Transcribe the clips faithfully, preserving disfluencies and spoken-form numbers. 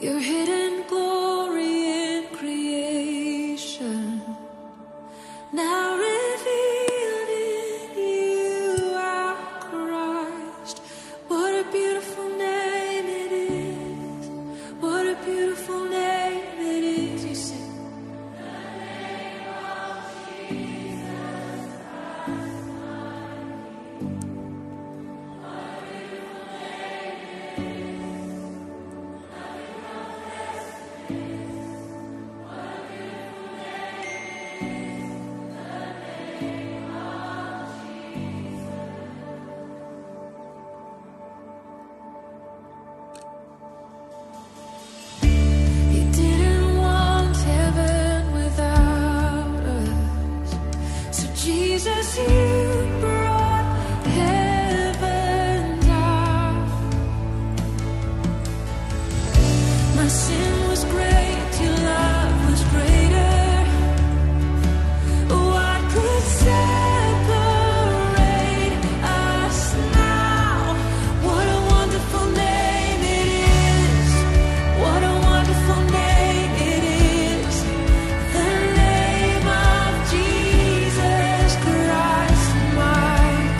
Your hidden glory in creation, now revealed in you, our Christ. What a beautiful name it is. What a beautiful name it is. You sing the name of Jesus Christ, my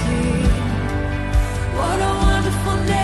King. What a beautiful name it is.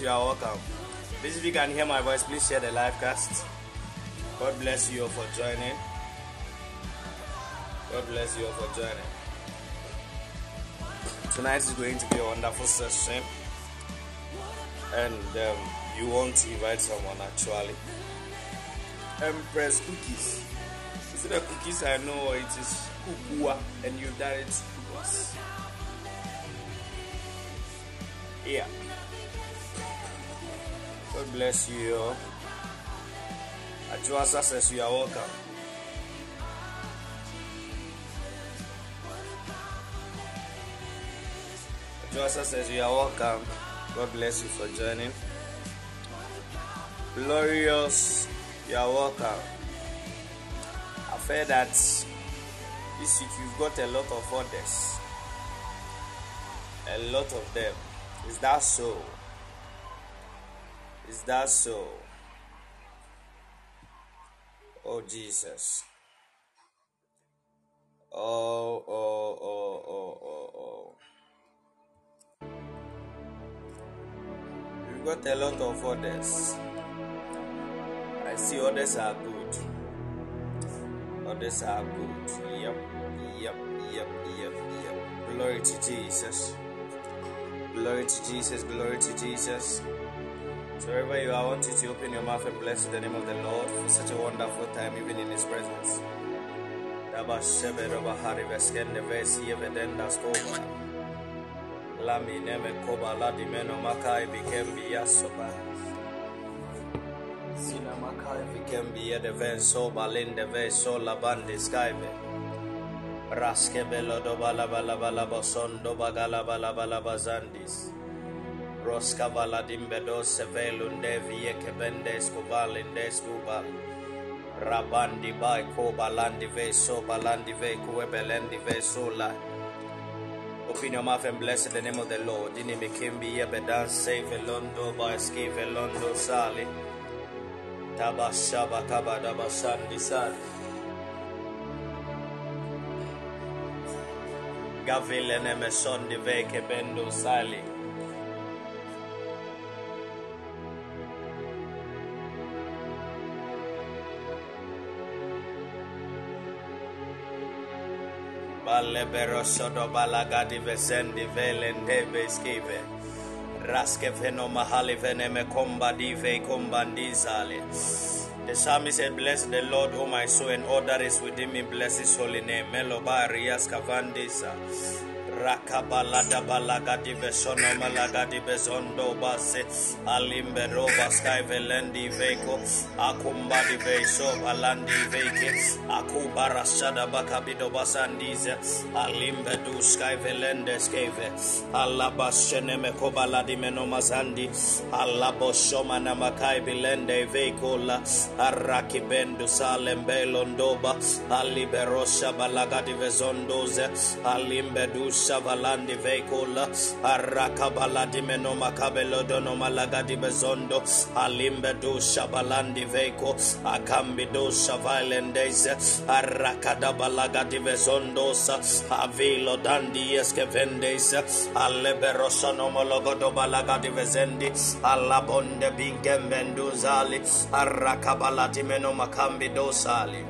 You are welcome. Please, if you can hear my voice, please share the live cast. God bless you all for joining. God bless you all for joining. Tonight is going to be a wonderful session, and um, you want to invite someone actually. Empress cookies. Is it the cookies I know? It is kukua, and you've done it. Yeah. God bless you. At Joshua says you are welcome. At Joshua says you are welcome. God bless you for joining. Glorious You are welcome. I've heard that this week you've got a lot of orders. A lot of them. Is that so? Is that so? Oh, Jesus. Oh, oh, oh, oh, oh, oh. You've got a lot of orders. I see others are good. Others are good. Yep, yep, yep, yep, yep. Glory to Jesus. Glory to Jesus. Glory to Jesus. So wherever you are, I want you to open your mouth and bless the name of the Lord for such a wonderful time, even in His presence. Be at the Venso Balin, the Veso Labande Skybe Raskebello Dobala Balabala Boson, Dobagala Balabala Bazandis Roscavala Dimbedo, Sevelunde, Viekebendes, Covalindes, Cuba Rabandi by Cobalandi Veso, Balandi Vecuebelendi Vesola. Open your mouth and bless the name of the Lord. Inimikimbi, Ebedan, Save Elondo, by Skive Elondo Sali. Tabashaba Kabadabashandisar Gavil and Emerson de Veke Bendo Sali Balebero Sodo Balagadi Vesendi Velende Beskive. The psalmist said, bless the Lord, O my soul, and all that is within me, bless His holy name. Melobarias Cavandisa Rakabalada Balagadi Vesono Malagadi Bezondo Base Alimbero Baskai Velendi Veco Akumbadi Veso Alandi Veke Akubarasada Bakabido Basandize Alimbedu Sky Velendes Cave Alabasheneme Kobaladi Menomazandi Alaboshomana Makai Belende Vecola Arakibendu Salembelondoba Aliberosha Balagadi Vezondoze Alimbedu Shavalandi Vecola, Arakabaladi Menoma Cabello Donomalagadi Bezondo, Alimbedu Shabalandi Veco, Akambido Shavalendes, Arakadabalagadi Bezondos, Avilo Dandi Escavendes, Aleberosanomologodo Balagadi Vezendi, Alabonde Bingem Benduzali, Arakabaladi Menoma Cambido Sali.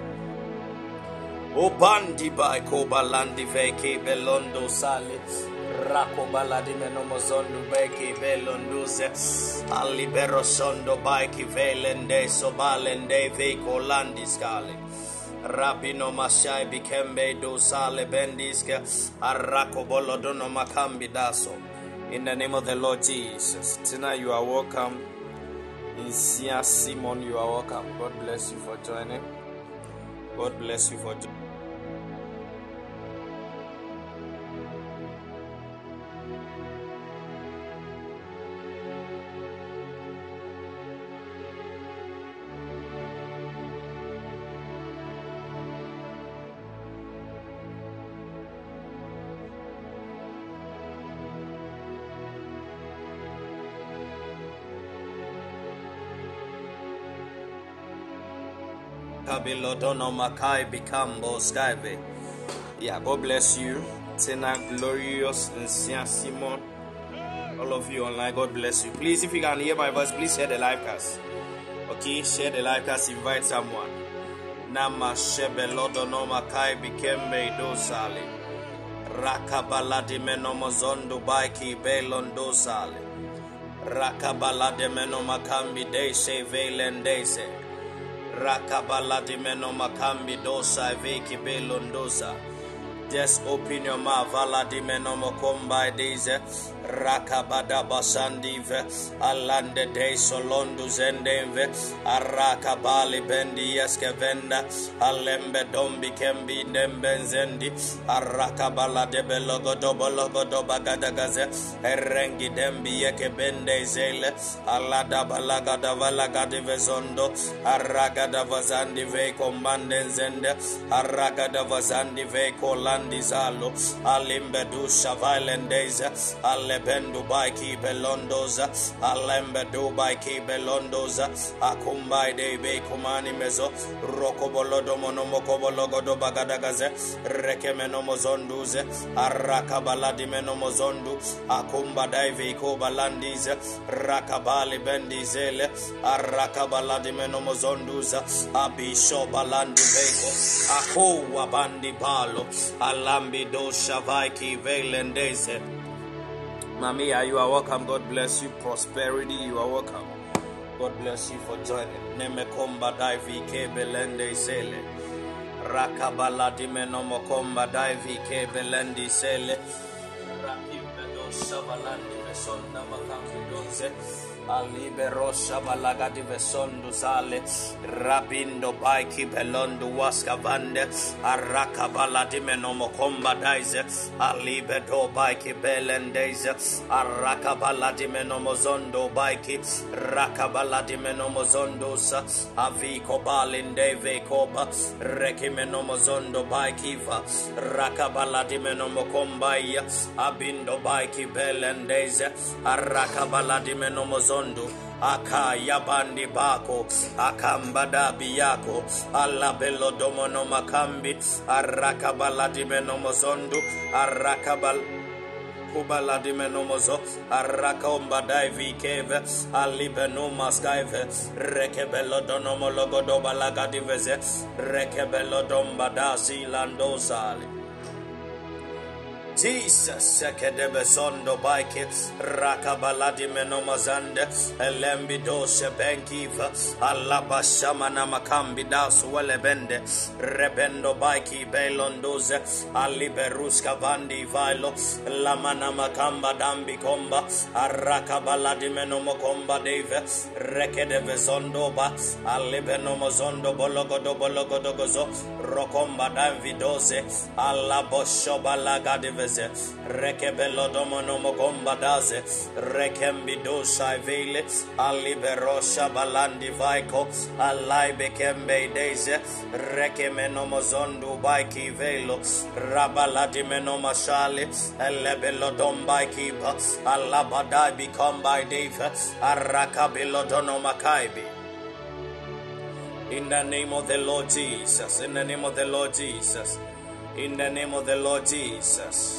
Obandi by Kobalandi Veke Belondo Salis Rako Baladimenomozondu Beke Belonduze Alibero Sondo Baiki Velende Sobalende Veko Landiscali Rabino Mashai Bikembe do Sale Bendiska Arako Bolodono Makambi Daso. In the name of the Lord Jesus. Tina, you are welcome. Insia Simon, you are welcome. God bless you for joining. God bless you for joining. Kabilodono Makai Bikambo Skyve. Yeah, God bless you. Tena Glorious and Sia Simon. All of you online, God bless you. Please, if you can hear my voice, please share the live cast. Okay, share the live cast, invite someone. Nama Shebelodono Makai Bikembe Dosali. Rakabaladimenomozondo Baiki Belon Dosali. Rakabaladimenomakambi Dese Velen Dese. Rakabala di meno makambi dosa veki belondosa Just open your mouth. Valadimenomokombai deze Rakabada basandive Alande de solondu zendenve Arakabali bendi eskevenda Alembe dombi kembi dembenzendi Arakabala debelogo dobologo dobagadagaze Erengi dembi ekebende zele Alada balagada valagadive zondo Aragada vazandi veko mandenzende Aragada vazandi veko landizalo Alimbe dusha vailendeze Ale Dubai ki belondoza, alembe Dubai ki belondoza, akumbai de be kumani mezo, rokobolodo monomokobologo do bagadagaze, rekemenomozonduze, arakabala menomozondu, akumba daive kobalandize, rakabali bendizele, arakabala menomozonduza, abisho balandi beko, akuwa bandi palo, alambi do shavai ki velendeze. Mamiya, you are welcome. God bless you. Prosperity, you are welcome. God bless you for joining. Neme komba daivi ke belende sele. Rakabala dimenomo komba daivi ke belende sele. Rakibedo shabalandi vesonda makakidoze. Alibero shabalagadi vesondu sale. Rabindo baiki belondu waskavande. Arakabala dimenomo komba daize. Alibedo baiki belendeze. Arakabala dimenomo zondo baiki. Rakabala dimenomo zondo sa. Aviko balindeve koba. Rekimenomo zondo baikiva. Rakabala dimenomo kombaya. Abindo baiki belendeze. Arakabala dimenomo zondo. Aka yabandi bako akambada biyako alabelo domono makambi arakabala dimeno mozondu arakabala Kubaladimenomozo, Arakomba dive cave, Alibenoma skive, Rekebelodonomologo dobalagadives, Rekebelodombada zilandosali. Jesus, Sekedebesondo Bikes, Rakabaladi Menomazande, Elembido Shebenkiva, Alaba Shamana Makambi Das Welebende, Rebendo Baiki Belondoze, Aliberuska Vandi Vilo, Lamana Makamba Dambi Comba, Arakabaladi Menomokomba Dave, Rekedebezondoba, Alibenomozondo Bologodo Bologodogozo, Rokomba Damvidose, Alaboshobalagadives. Rekebelo domonomo gombadaze, rekembido shaivele, alibero shabalandi vaiko, alibe kembe deze, rekemenomozondu baiki velo, rabaladi menomashale, elebelo dombaiki, alabadai become by David, arakabelo donomakaibi. In the name of the Lord Jesus, in the name of the Lord Jesus. In the name of the Lord Jesus.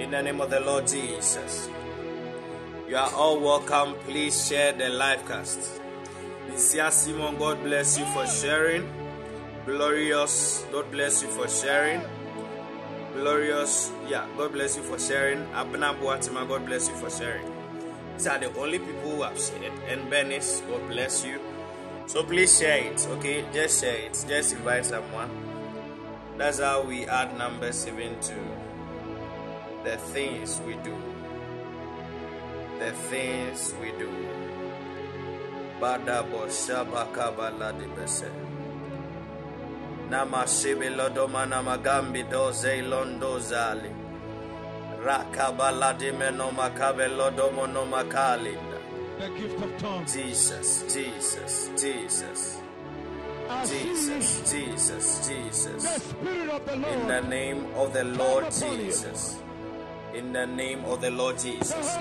In the name of the Lord Jesus. You are all welcome. Please share the live cast. Missia Simon, God bless you for sharing. Glorious, God bless you for sharing. Glorious, yeah, God bless you for sharing. Abna Buatima, God bless you for sharing. These are the only people who have shared. And Bernice, God bless you. So please share it, okay? Just share it. Just invite someone. That's how we add number seven to the things we do. The things we do. Badabo Shabakabala di Bese. Namashibi Lodomana Magambi doze londozali. Rakabala di Menomakabe Lodomono Makali. The gift of tongues. Jesus, Jesus, Jesus. Jesus, Jesus, Jesus. The Spirit of the Lord. In the name of the Lord Jesus. In the name of the Lord Jesus.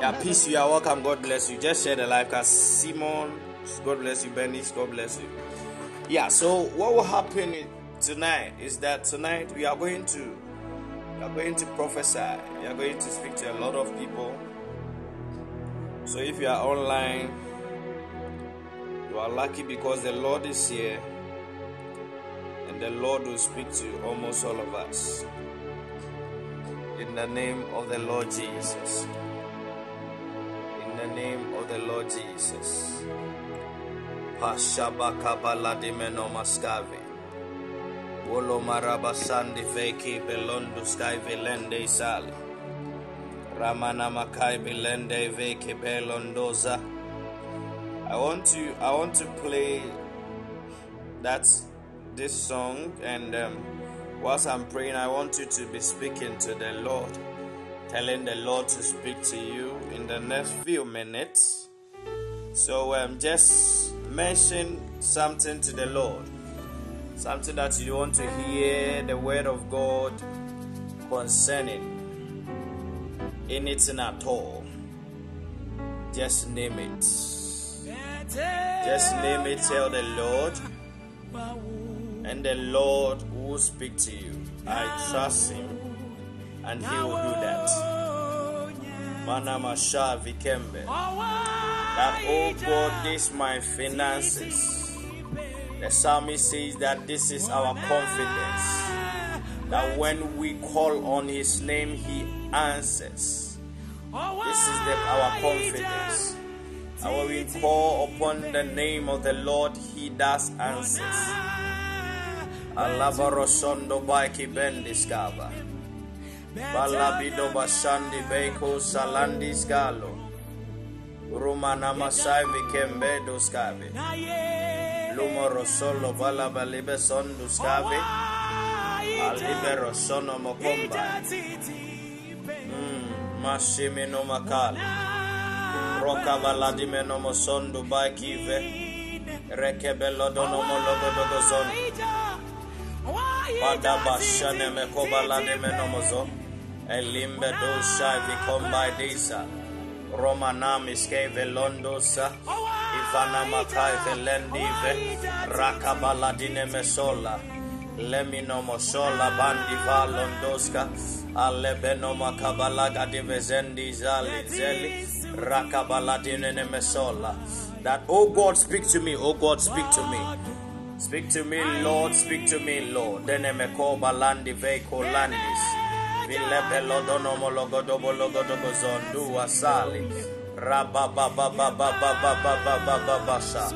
Yeah, peace. You are welcome. God bless you. Just share the live cast. Simon, God bless you. Bernice, God bless you. Yeah, so what will happen tonight is that tonight we are going to we are going to prophesy. We are going to speak to a lot of people. So if you are online, you are lucky because the Lord is here and the Lord will speak to almost all of us. In the name of the Lord Jesus. In the name of the Lord Jesus. Pashabakabaladimenomoscave. Bolo maraba sandi veki belondo sky velende sali. Ramana makai belende veki belondoza. I want to I want to play that this song, and um, whilst I'm praying, I want you to be speaking to the Lord, telling the Lord to speak to you in the next few minutes. So um, just mention something to the Lord, something that you want to hear the word of God concerning, anything at all. Just name it. Just name it, tell the Lord, and the Lord will speak to you. I trust Him, and He will do that. Manamasha Vikembe. That, oh God, this is my finances. The psalmist says that this is our confidence, that when we call on His name, He answers. This is the, our confidence. And when we call upon the name of the Lord, He does answers. Alabarosondo baiki bendiskava. Balabido basandi beko salandis galo. Rumana masai vikembe duskave. Lumorosolo balabalibe son duskave. Alibero sono mokomba. Mashimino makali. Roka valadime no moson Dubai kive rekebelo dono mologo dogozon badabashane mekobaladime no mozo elimbe dosha vikomba disa romanam iske velondosa ivana makai velendive rakabaladine mesola lemino mosola bandi valondoska alebeno makabalaga divezendi zali zeli. That, oh God, speak to me, oh God, speak to me. Speak to me, Lord, speak to me, Lord. Then emeko balandi veko landis. Vilebelo donomologo dobologo dobozondu asali. Rababababababababababababasa.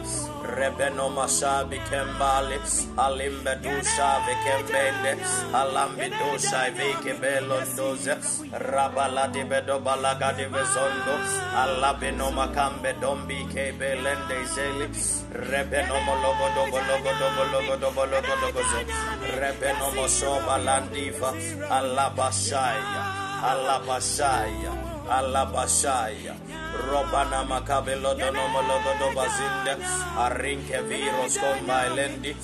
Rebeno masha bikembali. Alimbedusha vikembende. Alambidusha vikebelondoze. Rabaladi bedobalaga divezondo. Alabino makambe dombi kebelende zeli. Rebeno mologo dobologo dobologo dobologo dobozo. Rebeno mosho balandiva. Alabashaya. Alabashaya. Alabashaya. Robana makabelo donomologo dobazinda arinke virus komba elendi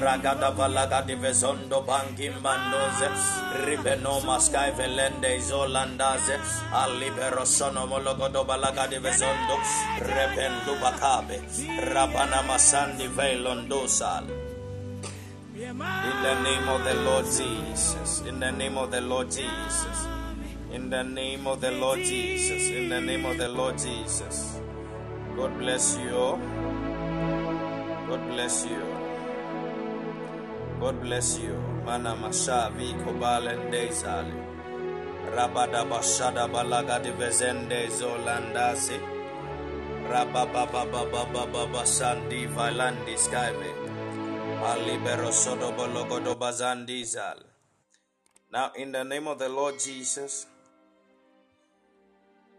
ragada balaga divezondo banki mandoze ribeno maskai velende izolandaze alibero sonomologo dobalaga divezondo rebendu bakabe rabana masandi veilondosal. In the name of the Lord Jesus, in the name of the Lord Jesus. In the name of the Lord Jesus. In the name of the Lord Jesus. God bless you all. God bless you all. God bless you. Mana mashavi kobalende zali. Rabada bashada balaga divezende zolandasi. Rabababababababa sandi valandi skyve. Alibero sodo bologo do bazandi zal. Now in the name of the Lord Jesus.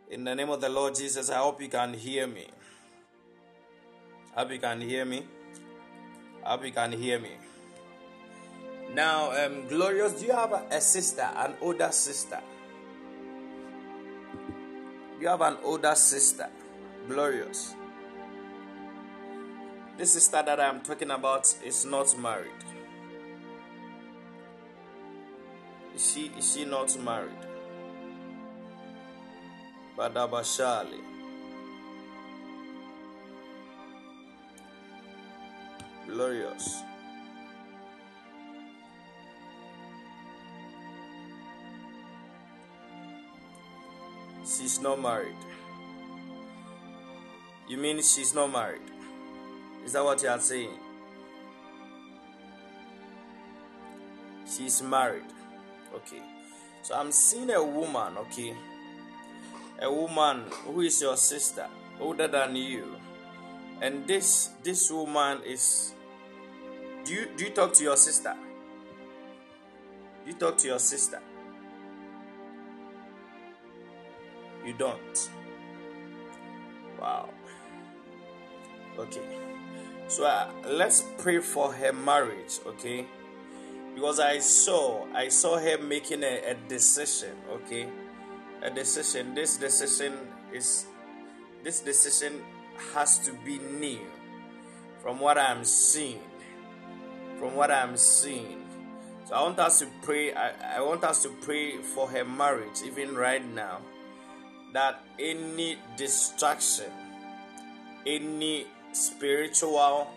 In the name of the Lord Jesus, I hope you can hear me. I hope you can hear me. I hope you can hear me. Now, um, Glorious, do you have a sister, an older sister? You have an older sister, Glorious. This sister that I'm talking about is not married. Is she, is she not married? Badabashali. Glorious. She's not married. You mean she's not married? Is that what you are saying? She's married. Okay. So I'm seeing a woman, okay? A woman who is your sister, older than you, and this this woman is. Do you do you talk to your sister? You talk to your sister. You don't. Wow. Okay. So uh, let's pray for her marriage, okay? Because I saw, I saw her making a, a decision, okay? A decision. This decision is, this decision has to be new. From what I'm seeing, from what I'm seeing. So I want us to pray. I, I want us to pray for her marriage, even right now, that any distraction, any spiritual,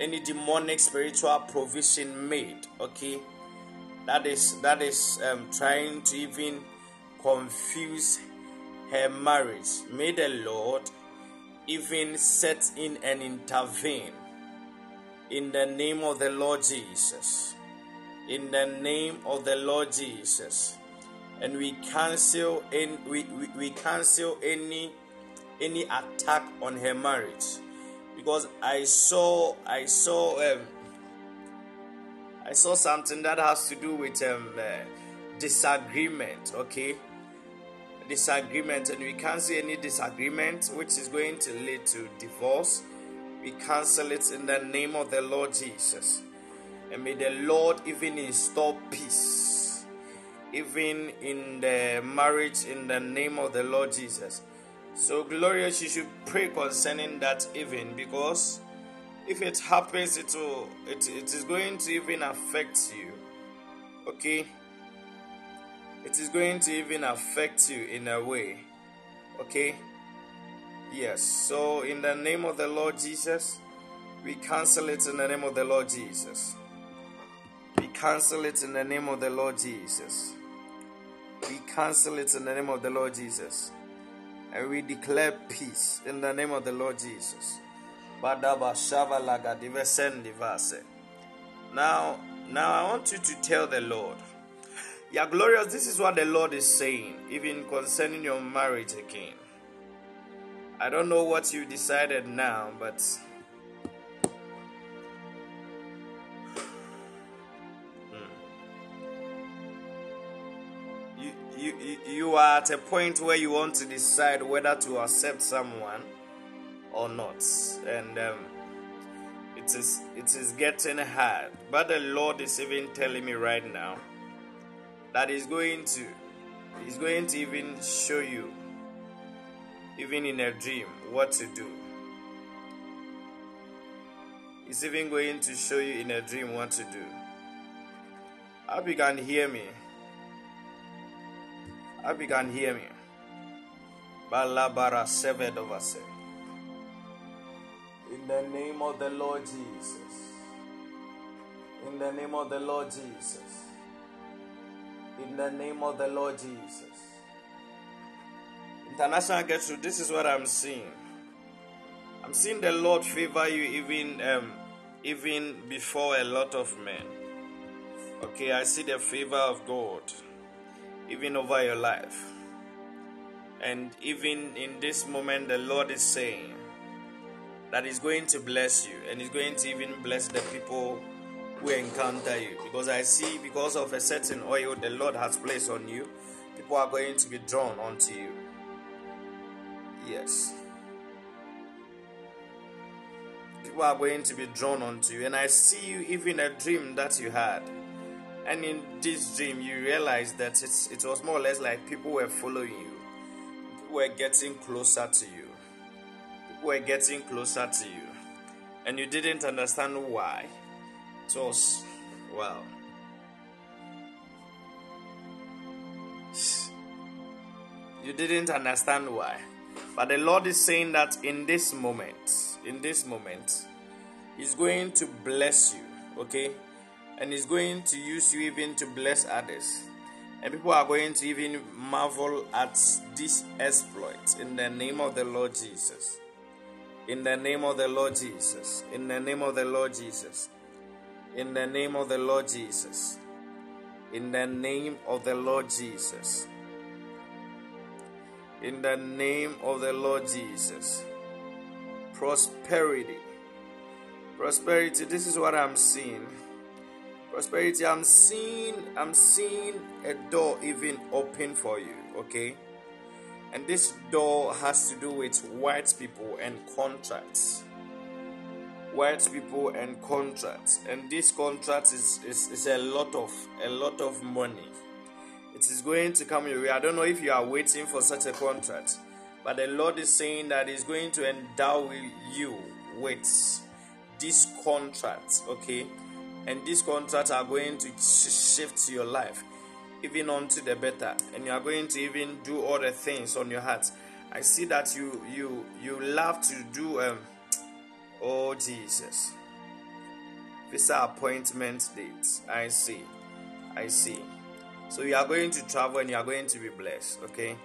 any demonic spiritual provision made, okay, that is that is um, trying to even confuse her marriage, may the Lord even set in and intervene in the name of the Lord Jesus, in the name of the Lord Jesus. And we cancel in we, we, we cancel any any attack on her marriage, because I saw I saw um, I saw something that has to do with um, uh, disagreement, okay, disagreement, and we cancel any disagreement which is going to lead to divorce. We cancel it in the name of the Lord Jesus, and may the Lord even install peace, even in the marriage, in the name of the Lord Jesus. So, Gloria, you should pray concerning that even, because if it happens, it will, it, it is going to even affect you. Okay? It is going to even affect you in a way. Okay? Yes. So, in the name of the Lord Jesus, we cancel it in the name of the Lord Jesus. We cancel it in the name of the Lord Jesus. We cancel it in the name of the Lord Jesus. And we declare peace in the name of the Lord Jesus. Now, now I want you to tell the Lord. Yeah, Glorious, this is what the Lord is saying, even concerning your marriage again. I don't know what you decided now, but you are at a point where you want to decide whether to accept someone or not, and um, it is it is getting hard. But the Lord is even telling me right now that He's going to He's going to even show you, even in a dream, what to do. He's even going to show you in a dream what to do. I hope you can hear me. I hope you can hear me. In the name of the Lord Jesus. In the name of the Lord Jesus. In the name of the Lord Jesus. International gets through. This is what I'm seeing. I'm seeing the Lord favor you even, um, even before a lot of men. Okay, I see the favor of God even over your life. And even in this moment, the Lord is saying that He's going to bless you, and He's going to even bless the people who encounter you. Because I see, because of a certain oil the Lord has placed on you, people are going to be drawn onto you. Yes. People are going to be drawn onto you. And I see you even a dream that you had. And in this dream, you realize that it's, it was more or less like people were following you. People were getting closer to you. People were getting closer to you. And you didn't understand why. It was, wow. You didn't understand why. But the Lord is saying that in this moment, in this moment, He's going to bless you, okay? And He's going to use you even to bless others. And people are going to even marvel at this exploit in the name of the Lord Jesus. In the name of the Lord Jesus. In the name of the Lord Jesus. In the name of the Lord Jesus. In the name of the Lord Jesus. In the name of the Lord Jesus. Prosperity. Prosperity. This is what I'm seeing. prosperity, I'm seeing, I'm seeing a door even open for you, okay? And this door has to do with white people and contracts. White people and contracts. And this contract is, is, is a lot of, a lot of money. It is going to come your way. I don't know if you are waiting for such a contract, but the Lord is saying that He's going to endow you with this contract, okay? And these contracts are going to shift your life even unto the better, and you are going to even do all the things on your heart. I see that you you you love to do um oh Jesus visa appointment dates. I see, I see. So you are going to travel and you are going to be blessed, okay?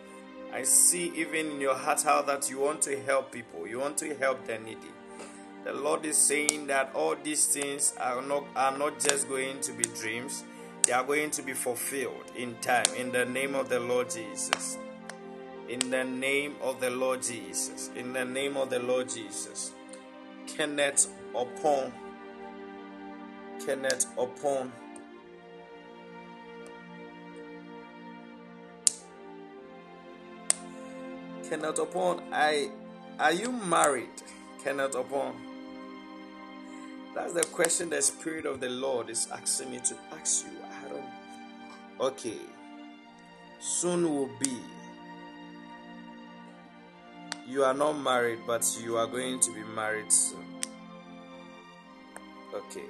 I see even in your heart how that you want to help people, you want to help the needy. The Lord is saying that all these things are not are not just going to be dreams. They are going to be fulfilled in time. In the name of the Lord Jesus. In the name of the Lord Jesus. In the name of the Lord Jesus. Kenneth Opon. Kenneth Opon. Kenneth Opon. I are you married? Kenneth Opon. That's the question the Spirit of the Lord is asking me to ask you. I don't. Okay. Soon will be. You are not married, but you are going to be married soon. Okay.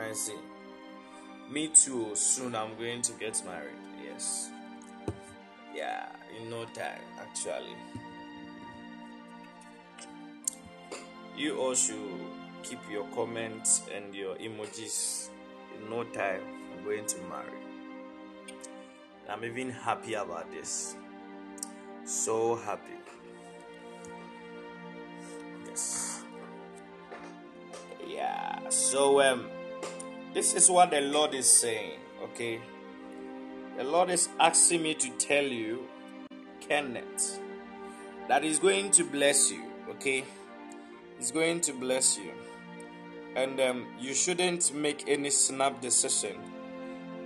I see. Me too. Soon I'm going to get married. Yes. Yeah. In no time, actually. You also keep your comments and your emojis. In no time, I'm going to marry. I'm even happy about this. So happy. Yes. Yeah. So um, this is what the Lord is saying. Okay. The Lord is asking me to tell you, Kenneth, that He's going to bless you. Okay. He's going to bless you, and um, you shouldn't make any snap decision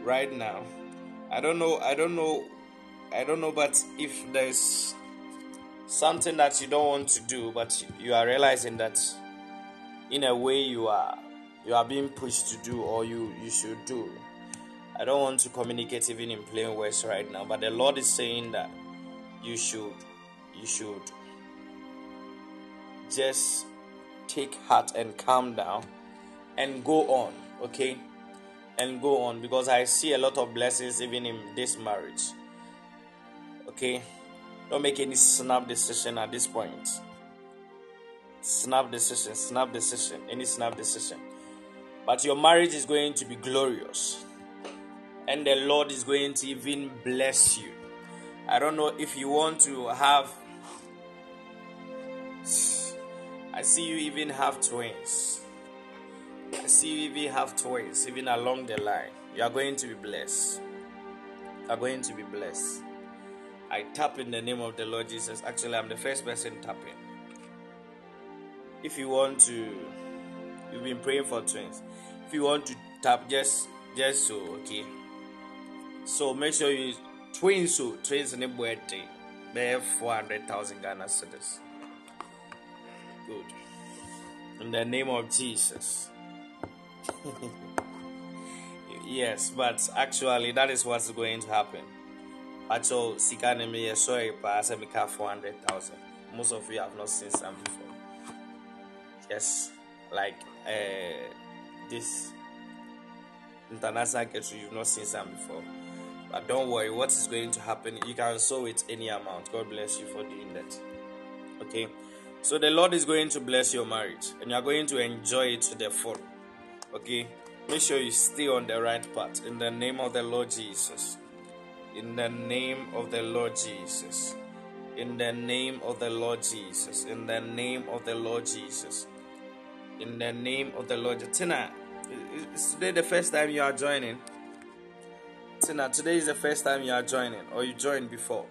right now. I don't know, I don't know, I don't know, but if there's something that you don't want to do, but you are realizing that in a way you are you are being pushed to do, or you, you should do. I don't want to communicate even in plain words right now, but the Lord is saying that you should, you should just take heart and calm down and go on, okay? And go on, because I see a lot of blessings even in this marriage, okay? Don't make any snap decision at this point. Snap decision, snap decision, any snap decision. But your marriage is going to be glorious, and the Lord is going to even bless you. I don't know if you want to have. I see you even have twins. I see you even have twins, even along the line. You are going to be blessed. You are going to be blessed. I tap in the name of the Lord Jesus. Actually, I'm the first person tapping. If you want to, you've been praying for twins. If you want to tap, just, just so, okay. So make sure you twins, so twins in the birthday. They have four hundred thousand Ghana cedis. Good. In the name of Jesus. Yes, but actually that is what's going to happen. Actually, Sikanemi sorry pass me car four hundred thousand. Most of you have not seen some before. Yes. Like uh, this international country, you've not seen some before. But don't worry, what is going to happen? You can sow it any amount. God bless you for doing that. Okay. So the Lord is going to bless your marriage, and you are going to enjoy it to the full. Okay? Make sure you stay on the right path. In the name of the Lord Jesus. In the name of the Lord Jesus. In the name of the Lord Jesus. In the name of the Lord Jesus. In the name of the Lord Jesus. Tina, is today the first time you are joining? Tina, today is the first time you are joining, or you joined before?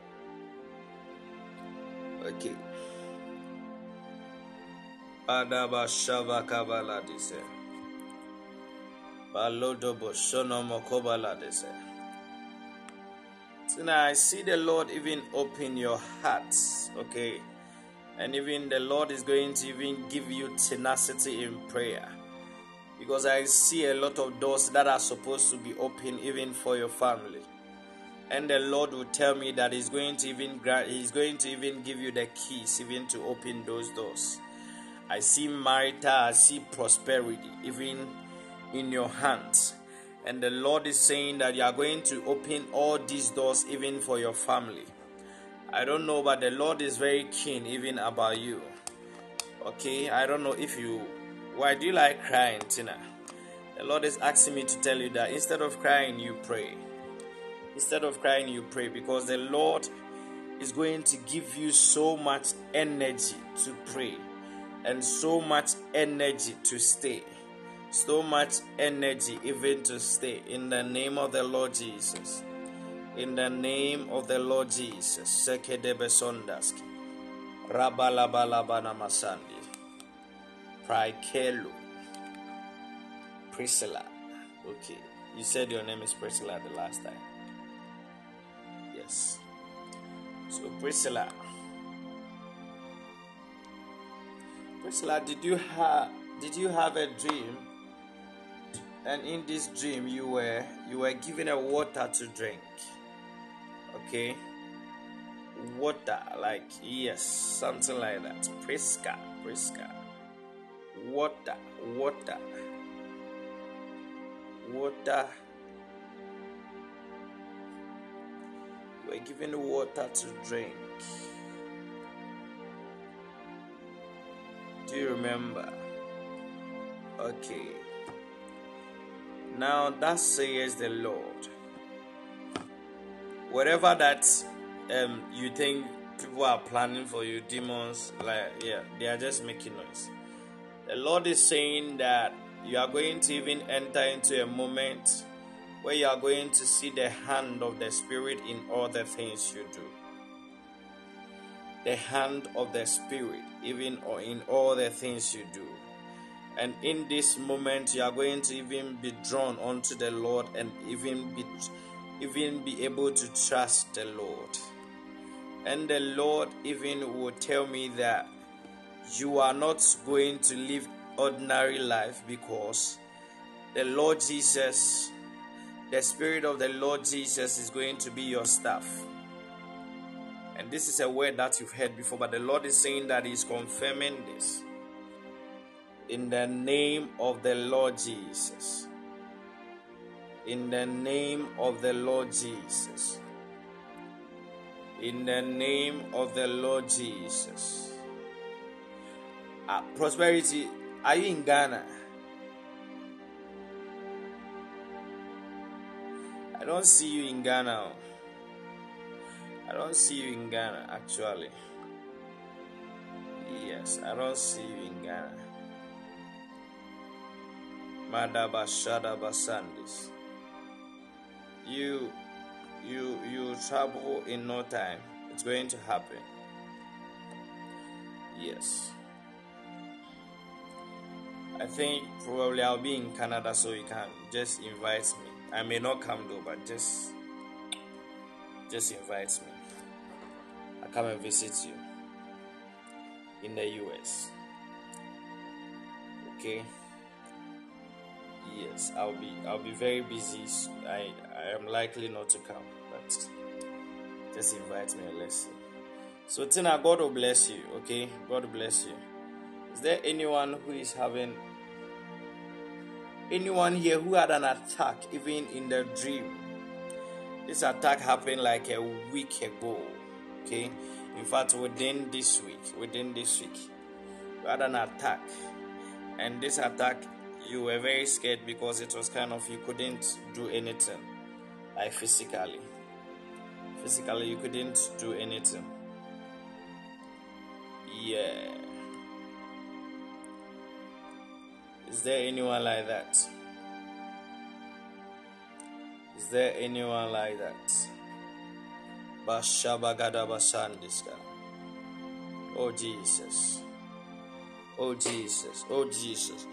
Okay. Adaba Shavakabaladise. Tonight, I see the Lord even open your hearts, okay? And even the Lord is going to even give you tenacity in prayer. Because I see a lot of doors that are supposed to be open even for your family. And the Lord will tell me that He's going to even grant, He's going to even give you the keys even to open those doors. I see marital, I see prosperity even in your hands. And the Lord is saying that you are going to open all these doors even for your family. I don't know, but the Lord is very keen even about you. Okay, I don't know if you... Why do you like crying, Tina? The Lord is asking me to tell you that instead of crying, you pray. Instead of crying, you pray. Because the Lord is going to give you so much energy to pray. And so much energy to stay. So much energy even to stay. In the name of the Lord Jesus. In the name of the Lord Jesus. Sekedebesondaski. Rabalabalabanamasandia. Prikelu. Priscilla. Okay. You said your name is Priscilla the last time. Yes. So Priscilla. Priscilla, did you have did you have a dream? And in this dream you were you were given a water to drink. Okay. Water, like yes, something like that. Prisca, Prisca. Water, water, water. We're given water to drink. Do you remember? Okay. Now that says the Lord. Whatever that um you think people are planning for you, demons, like yeah, they are just making noise. The Lord is saying that you are going to even enter into a moment where you are going to see the hand of the Spirit in all the things you do. The hand of the Spirit, even or in all the things you do. And in this moment, you are going to even be drawn onto the Lord and even be, even be able to trust the Lord. And the Lord even will tell me that you are not going to live ordinary life because the Lord Jesus, the Spirit of the Lord Jesus is going to be your staff. And this is a word that you've heard before, but the Lord is saying that He's confirming this. In the name of the Lord Jesus. In the name of the Lord Jesus. In the name of the Lord Jesus. Uh, prosperity, are you in Ghana? I don't see you in Ghana. I don't see you in Ghana, actually. Yes, I don't see you in Ghana. Madaba Shadaba Sandis. You, you, you travel in no time. It's going to happen. Yes. I think probably I'll be in Canada, so you can just invite me. I may not come though, but just just invite me. I'll come and visit you in the U S. Okay. Yes, I'll be I'll be very busy. So I, I am likely not to come, but just invite me and let's see. So Tina, God will bless you, okay? God bless you. Is there anyone who is having anyone here who had an attack even in their dream? This attack happened like a week ago. Okay, in fact, within this week, within this week, you had an attack, and this attack you were very scared because it was kind of you couldn't do anything, like physically. Physically, you couldn't do anything. Yeah. Is there anyone like that? Is there anyone like that? Bashabagada Basandiska. Oh Jesus. Oh Jesus. Oh Jesus.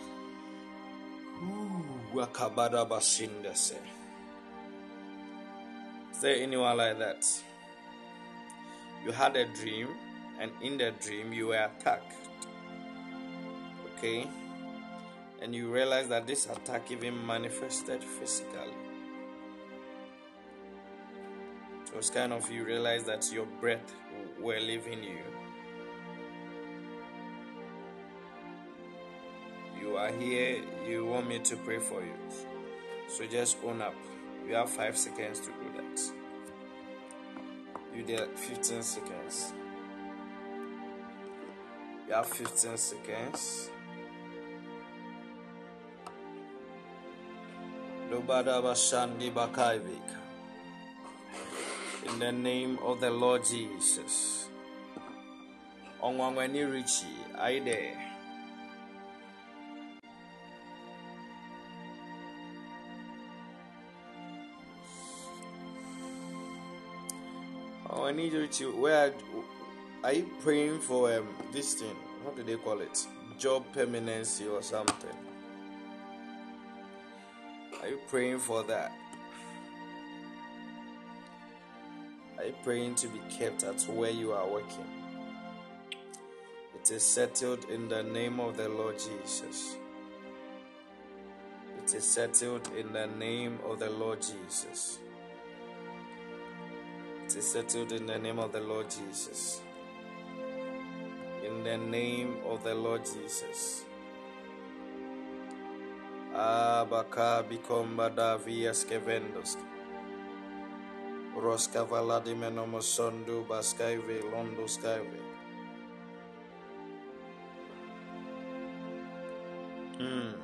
Is there anyone like that? You had a dream, and in the dream you were attacked. Okay? And you realize that this attack even manifested physically. It was kind of, you realize that your breath were leaving you. You are here, you want me to pray for you. So just own up. You have five seconds to do that. You did fifteen seconds. You have fifteen seconds. In the name of the Lord Jesus. Ongwangweni Richie, are you there? I need you to, where are you praying for um, this thing? What do they call it? Job permanency or something? Are you praying for that? Are you praying to be kept at where you are working? It is settled in the name of the Lord Jesus. It is settled in the name of the Lord Jesus. It is settled in the name of the Lord Jesus. In the name of the Lord Jesus. Abaka bikomba davia skevendos. Roska valadimenomo sondu baskaive londo skaive. Hmm.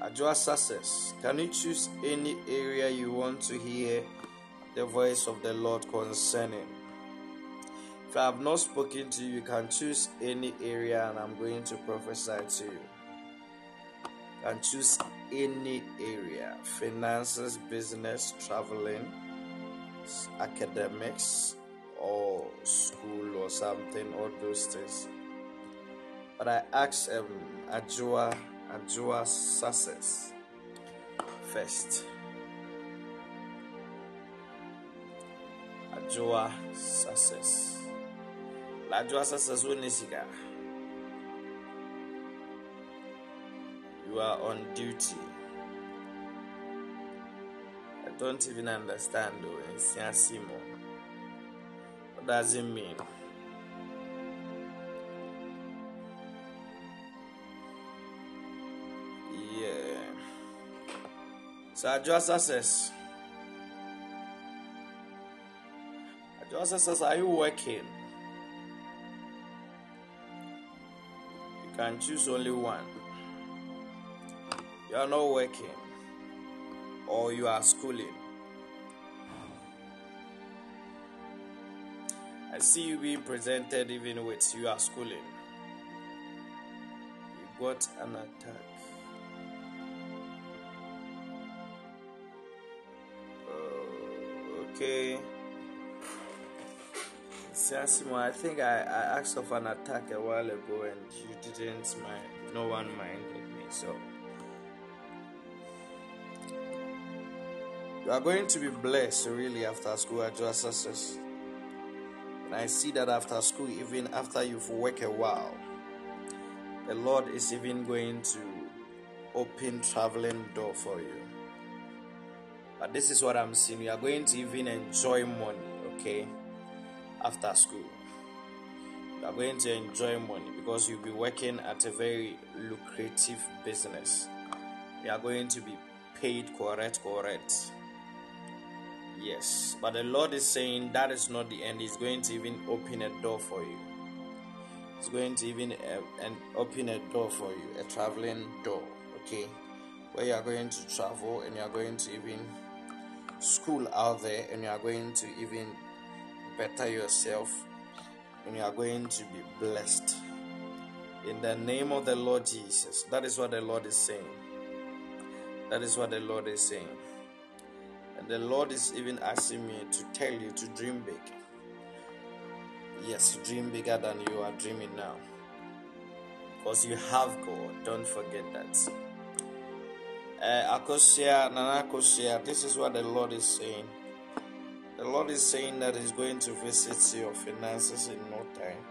Adjoa success. Can you choose any area you want to hear the voice of the Lord concerning? If I have not spoken to you, you can choose any area and I'm going to prophesy to you. You can choose any area. Finances, business, traveling, academics, or school or something, all those things. But I asked um, Adjoa Adjoa success first. Adjoa success. Adjoa success unisika. You are on duty. I don't even understand though. In Siasimo. What does it mean? So Adjoa says, Adjoa says, are you working? You can choose only one. You are not working, or you are schooling. I see you being presented even with you are schooling. You got an attack. Okay. I think I, I asked of an attack a while ago and you didn't mind. No one minded me. So you are going to be blessed really after school at your success. And I see that after school, even after you've worked a while, the Lord is even going to open traveling door for you. But this is what I'm seeing. You are going to even enjoy money, okay? After school. You are going to enjoy money because you'll be working at a very lucrative business. You are going to be paid correct, correct. Yes. But the Lord is saying that is not the end. He's going to even open a door for you. He's going to even uh, and open a door for you. A traveling door, okay? Where you are going to travel and you are going to even school out there and you are going to even better yourself and you are going to be blessed in the name of the Lord Jesus. That is what the Lord is saying. That is what the Lord is saying. And the Lord is even asking me to tell you to dream big. Yes, dream bigger than you are dreaming now. Because you have God. Don't forget that. Uh, Akosia, Nana Akosia, this is what the Lord is saying. The Lord is saying that He's going to visit your finances in no time.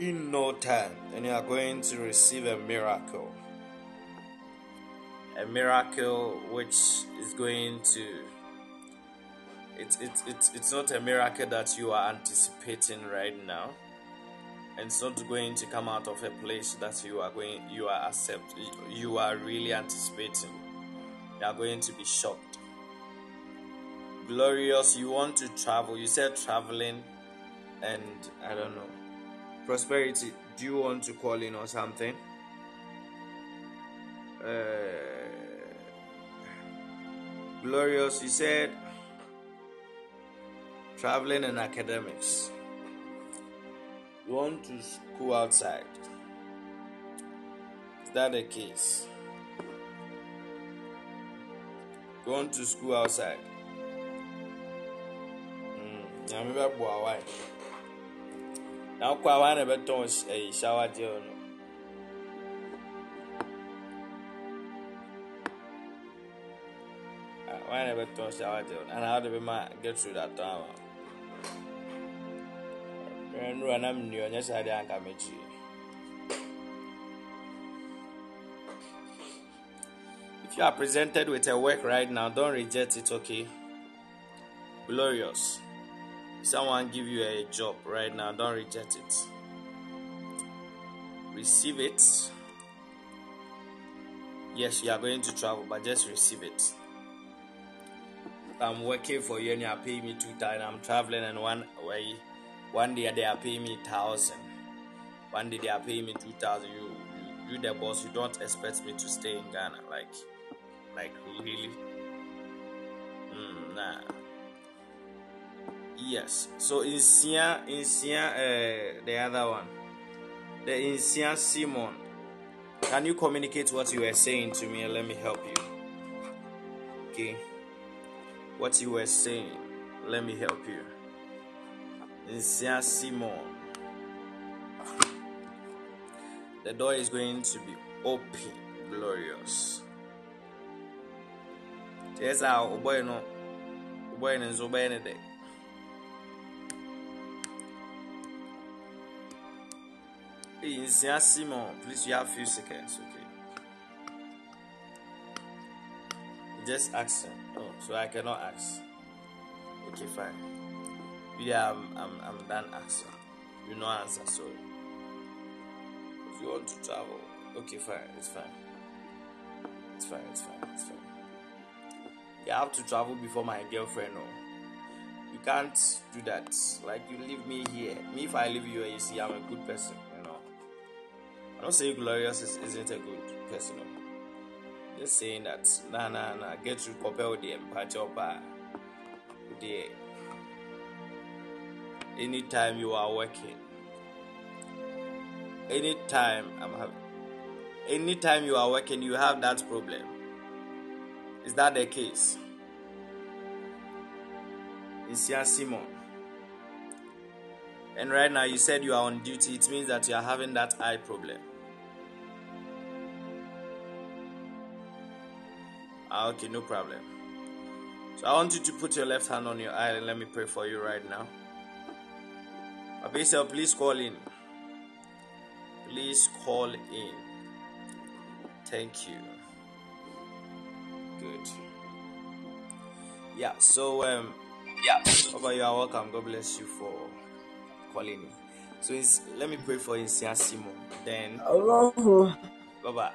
In no time. And you are going to receive a miracle. A miracle which is going to... It's it, it, it's not a miracle that you are anticipating right now. And it's not going to come out of a place that you are going you are accept you are really anticipating. You are going to be shocked. Glorious, you want to travel. You said traveling and I don't know. Prosperity, do you want to call in or something? Uh, glorious, you said traveling and academics. You want to go outside. Is that the case? Going to school outside. Mm. Now Kwawa never touch a shower gel. I never touch shower gel, and how do we get through that time? If you are presented with a work right now, don't reject it, okay? Glorious. Someone give you a job right now, don't reject it. Receive it. Yes, you are going to travel, but just receive it. I'm working for you and you are paying me two thousand. I'm traveling and one way. One day they are paying me thousand. One day they are paying me two thousand. You, you, you, the boss. You don't expect me to stay in Ghana, like, like really? Mm, nah. Yes. So in Sia, in Sia, uh, the other one, the in Sia Simon. Can you communicate what you were saying to me and let me help you? Okay. What you were saying, let me help you. Nsia Simon. The door is going to be open, glorious. Yes, our boy no, boy is obey any day. Nsia Simon, please, you have few seconds, okay? Just ask him. Oh, so I cannot ask. Okay, fine. Yeah, I'm, I'm, I'm done asking. You no answer, so if you want to travel, okay, fine, it's fine. It's fine, it's fine, it's fine. You have to travel before my girlfriend, no. You can't do that. Like, you leave me here. Me, if I leave you, you see, I'm a good person, you know. I don't say Glorious is, isn't a good person, no. Just saying that, nah, nah, nah, get to compare with the empathy, but with the... Anytime you are working, anytime I'm having, anytime you are working, you have that problem. Is that the case? Nsia Simon. And right now you said you are on duty. It means that you are having that eye problem. Ah, okay, no problem. So I want you to put your left hand on your eye and let me pray for you right now. Abisa, please call in. Please call in. Thank you. Good. Yeah, so, um, yeah. Over you are welcome. God bless you for calling in. So, it's, let me pray for Nsia Simon. Then, bye-bye.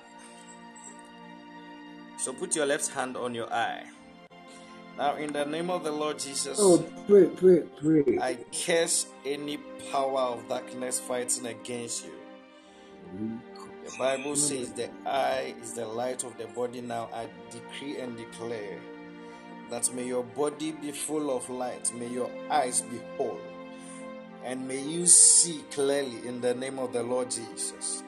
So, put your left hand on your eye. Now, in the name of the Lord Jesus, oh, pray, pray, pray. I curse any power of darkness fighting against you. The Bible says the eye is the light of the body. Now, I decree and declare that may your body be full of light. May your eyes be whole. And may you see clearly in the name of the Lord Jesus.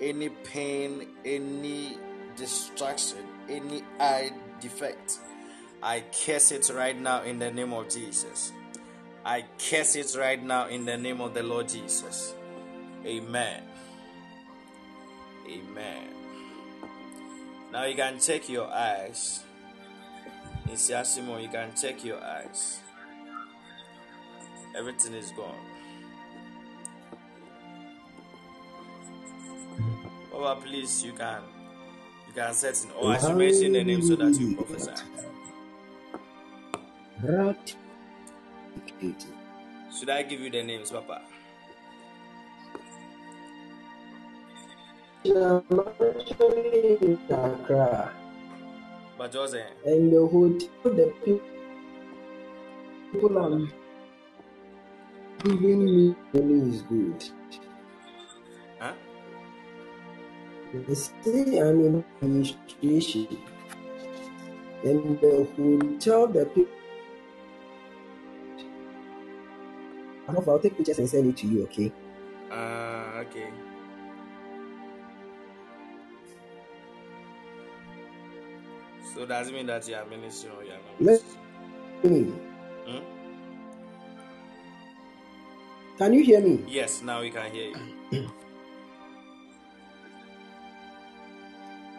any pain, any distraction, any eye defect, I curse it right now in the name of Jesus. I curse it right now in the name of the Lord Jesus. Amen. Amen. Now you can check your eyes. Insiasimo, you can check your eyes. Everything is gone. Papa, please, you can you can set in all affirmation in the name so that you prophesy. Right. Should I give you the names, Papa? But Jose. And the hotel, the people are giving me money is good. Huh? They say I'm in administration. And the hotel, the people. I'll take pictures and send it to you, okay? Uh, okay. So does it mean that you are ministering or you are not ministering? Hmm? Can you hear me? Yes, now we can hear you.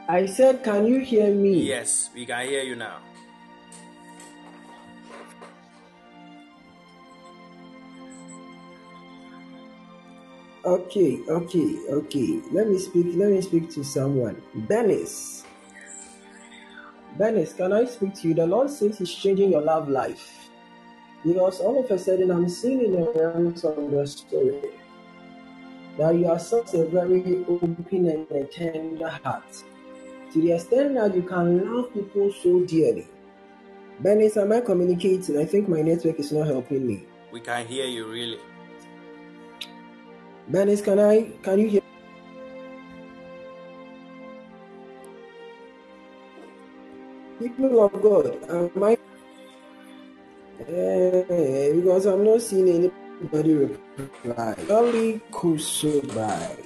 I said, can you hear me? Yes, we can hear you now. Okay, okay, okay. Let me speak. Let me speak to someone. Dennis. Dennis, can I speak to you? The Lord says He's changing your love life. Because all of a sudden I'm seeing in the realms of the Spirit that you are such a very open and a tender heart. To the extent that you can love people so dearly. Dennis, am I communicating? I think my network is not helping me. We can hear you really. Bernice, can I, can you hear? People of God, am I, eh, because I'm not seeing anybody reply. Only Kusubai.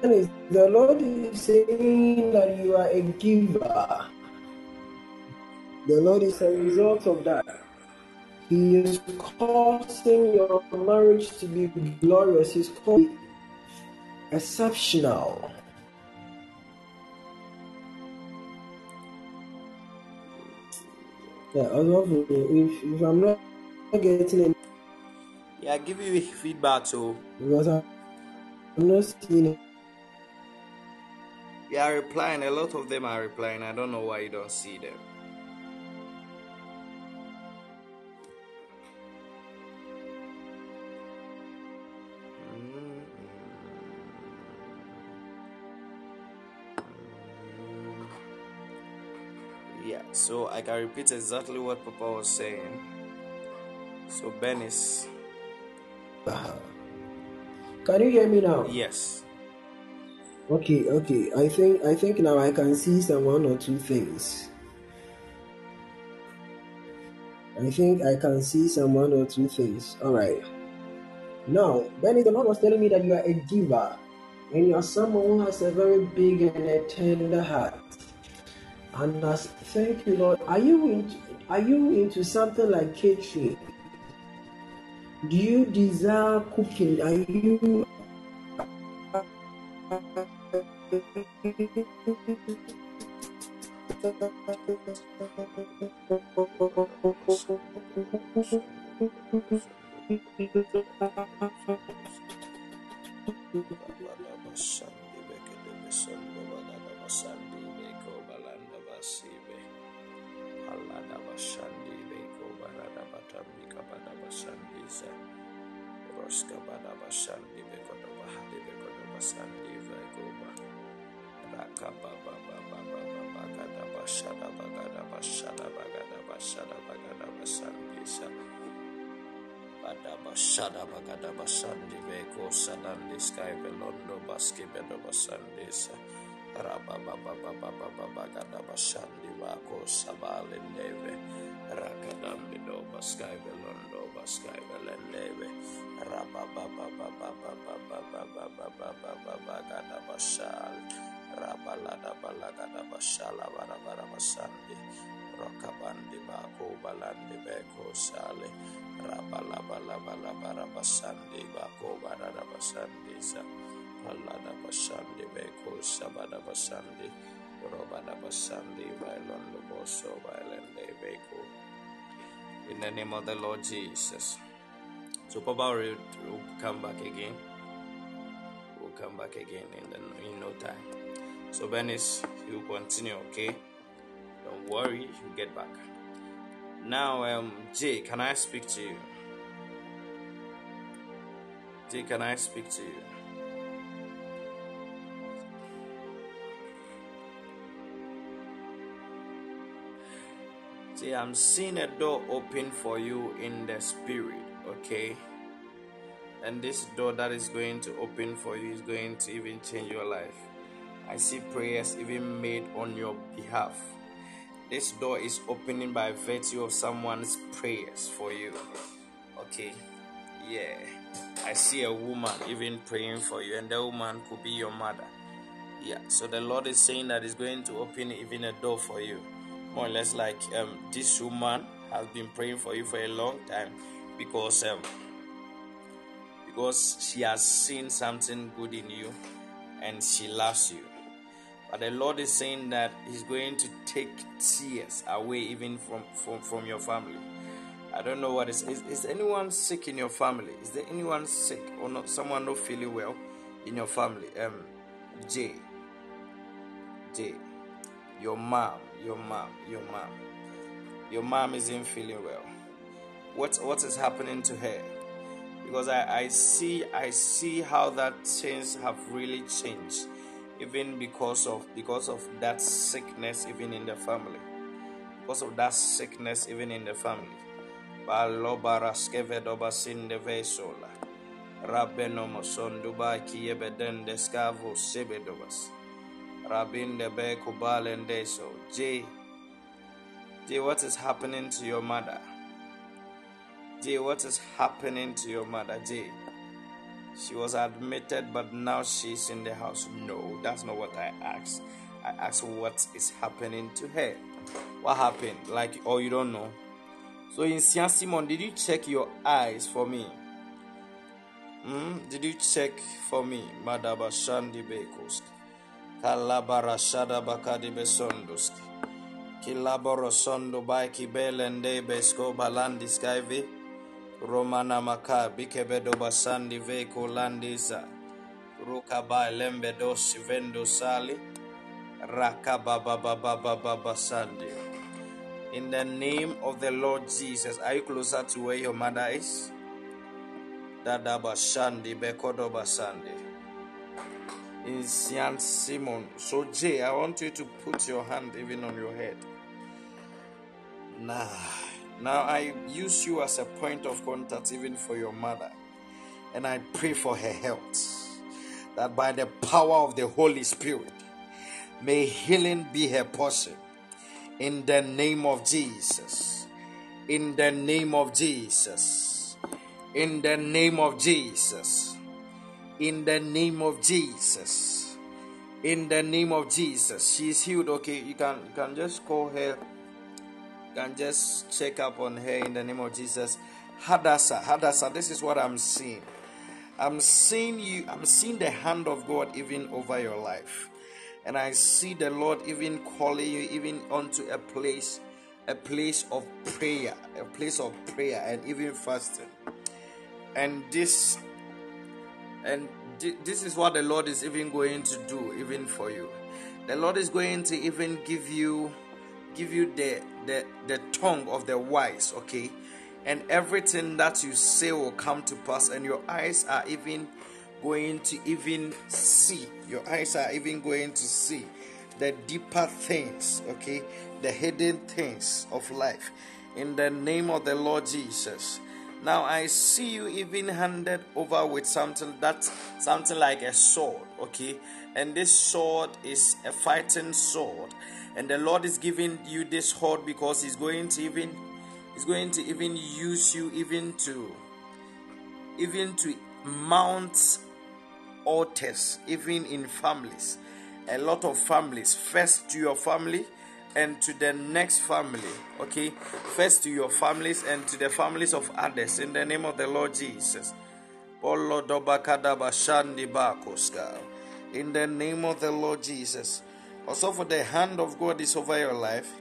Bernice, the Lord is saying that you are a giver. The Lord is a result of that. He is causing your marriage to be glorious. He's causing it exceptional. Yeah, I love you. If, if I'm not getting it. Yeah, I give you feedback too. Because I'm not seeing it. Yeah, I replying. A lot of them are replying. I don't know why you don't see them. So I can repeat exactly what Papa was saying. So Bernice, can you hear me now? Yes. Okay, okay. I think I think now I can see some one or two things. I think I can see some one or two things. All right. Now, Bernice, the Lord was telling me that you are a giver, and you are someone who has a very big and a tender heart. And as, thank you, Lord. Are you into, are you into something like catering? Do you desire cooking? Are you? Baba, baba, baba, baba, shala bara bara masande rokabande bako balande beko sale rabala bala bala bara basande bako bara basande sa balada basande beko sabada basande robada basande bailon loboso bailende beko. In the name of the Lord Jesus. So Papa will come back again. We'll come back again in, the, in no time. So Bernice, you continue, okay? Don't worry, you get back. Now, um, Jay, can I speak to you? Jay, can I speak to you? See, I'm seeing a door open for you in the spirit, okay? And this door that is going to open for you is going to even change your life. I see prayers even made on your behalf. This door is opening by virtue of someone's prayers for you, okay? Yeah. I see a woman even praying for you, and the woman could be your mother. Yeah, so the Lord is saying that it's going to open even a door for you. More or less like um, this woman has been praying for you for a long time because um, because she has seen something good in you and she loves you. But the Lord is saying that He's going to take tears away even from, from, from your family. I don't know what it is. Is, is anyone sick in your family? Is there anyone sick or not? Someone not feeling well in your family? Um, Jay. Jay. Your mom, your mom, your mom, your mom isn't feeling well. What what is happening to her? Because I, I see I see how that things have really changed, even because of because of that sickness even in the family, because of that sickness even in the family. Rabin Debe Kubal and Deso. Jay, Jay, what is happening to your mother? Jay, what is happening to your mother? Jay, she was admitted, but now she's in the house. No, that's not what I asked. I asked what is happening to her. What happened? Like, oh, you don't know. So, in Sian Simon, did you check your eyes for me? Mm? Did you check for me, Madaba Shandi Bekos? Kalabara shada bakadi besonduski. Kilaboro sondo baiki belende besko balandis kaivi. Romana makabi kebedo basandi veko landiza. Rukaba lembe dosi vendo sali. Rakaba baba baba baba sandi. In the name of the Lord Jesus, are you closer to where your mother is? Dadaba shandi bekodo basandi. In Saint Simon. So Jay, I want you to put your hand even on your head. Nah. Now I use you as a point of contact even for your mother. And I pray for her health. That by the power of the Holy Spirit, may healing be her portion. In the name of Jesus. In the name of Jesus. In the name of Jesus. In the name of Jesus. In the name of Jesus. She is healed. Okay, you can you can just call her. You can just check up on her in the name of Jesus. Hadassah, Hadassah, this is what I'm seeing. I'm seeing you, I'm seeing the hand of God even over your life. And I see the Lord even calling you even onto a place, a place of prayer, a place of prayer and even fasting. And this And this is what the Lord is even going to do, even for you. The Lord is going to even give you, give you the the, the tongue of the wise, okay? And everything that you say will come to pass. And your eyes are even going to even see. Your eyes are even going to see the deeper things, okay? The hidden things of life. In the name of the Lord Jesus. Now I see you even handed over with something that's something like a sword, okay? And this sword is a fighting sword, and the Lord is giving you this sword because He's going to even, He's going to even use you even to, even to mount altars, even in families, a lot of families. First to your family and to the next family. Okay? First to your families and to the families of others. In the name of the Lord Jesus. In the name of the Lord Jesus. Also, for the hand of God is over your life.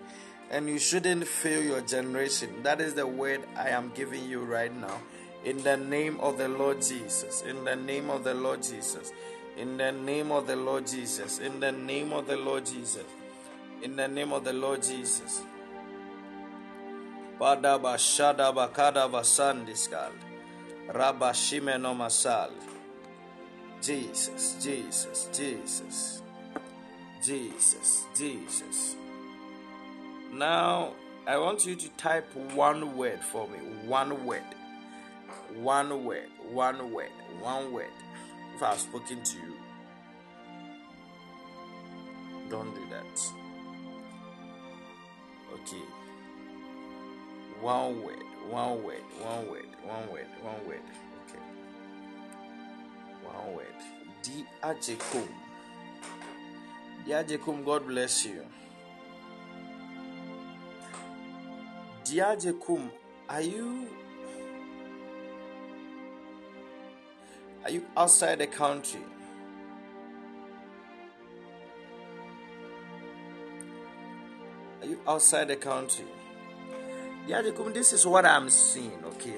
And you shouldn't fail your generation. That is the word I am giving you right now. In the name of the Lord Jesus. In the name of the Lord Jesus. In the name of the Lord Jesus. In the name of the Lord Jesus. In the name of the Lord Jesus. Padaba shadaba kadaba sandiskal. Rabba shimeno masal. Jesus, Jesus, Jesus. Jesus, Jesus. Now, I want you to type one word for me. One word. One word. One word. One word. If I have spoken to you, don't do that. Okay. One word. One word. One word. One word. One word. Okay. One word. Diajekum. Diajekum, God bless you. Diajekum, are you are you outside the country? Are you outside the country? Diajekum, this is what I'm seeing, okay?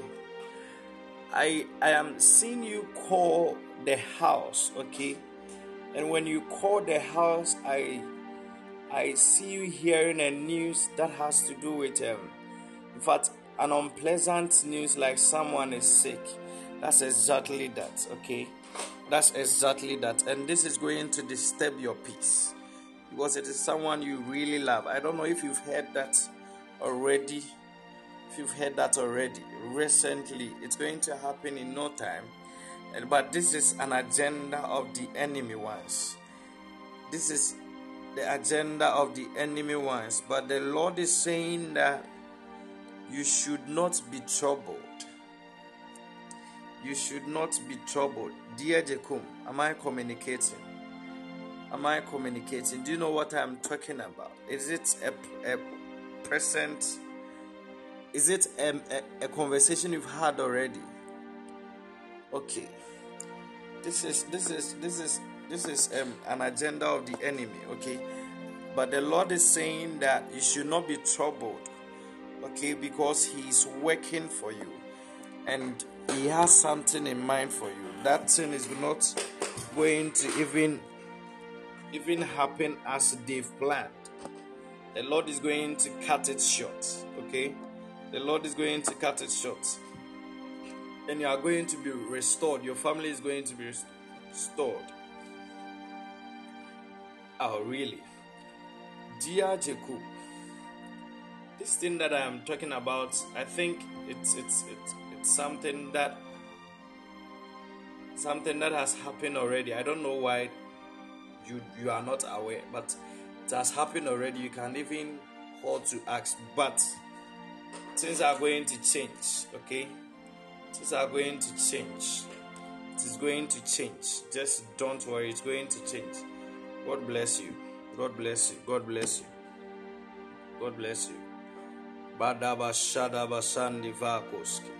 I I am seeing you call the house, okay? And when you call the house, I I see you hearing a news that has to do with um in fact, an unpleasant news like someone is sick. That's exactly that, okay? That's exactly that. And this is going to disturb your peace. Because it is someone you really love. I don't know if you've heard that already. If you've heard that already. Recently, it's going to happen in no time. But this is an agenda of the enemy ones. This is the agenda of the enemy ones. But the Lord is saying that you should not be troubled. You should not be troubled. Dear Jekum, am I communicating? Am I communicating? Do you know what I'm talking about? Is it a, a present? Is it a, a, a conversation you've had already? Okay. This is this is this is this is um, an agenda of the enemy. Okay, but the Lord is saying that you should not be troubled. Okay, because he is working for you and he has something in mind for you. That thing is not going to even even happen as they've planned. The Lord is going to cut it short. Okay, the Lord is going to cut it short, and you are going to be restored. Your family is going to be restored. Oh, really? Dear Jacob, this thing that I am talking about, I think it's it's it's, it's something that something that has happened already. I don't know why you you are not aware, but it has happened already. You can even call to ask, but things are going to change. Okay, things are going to change. It is going to change. Just don't worry. It's going to change. God bless you. God bless you. God bless you. God bless you.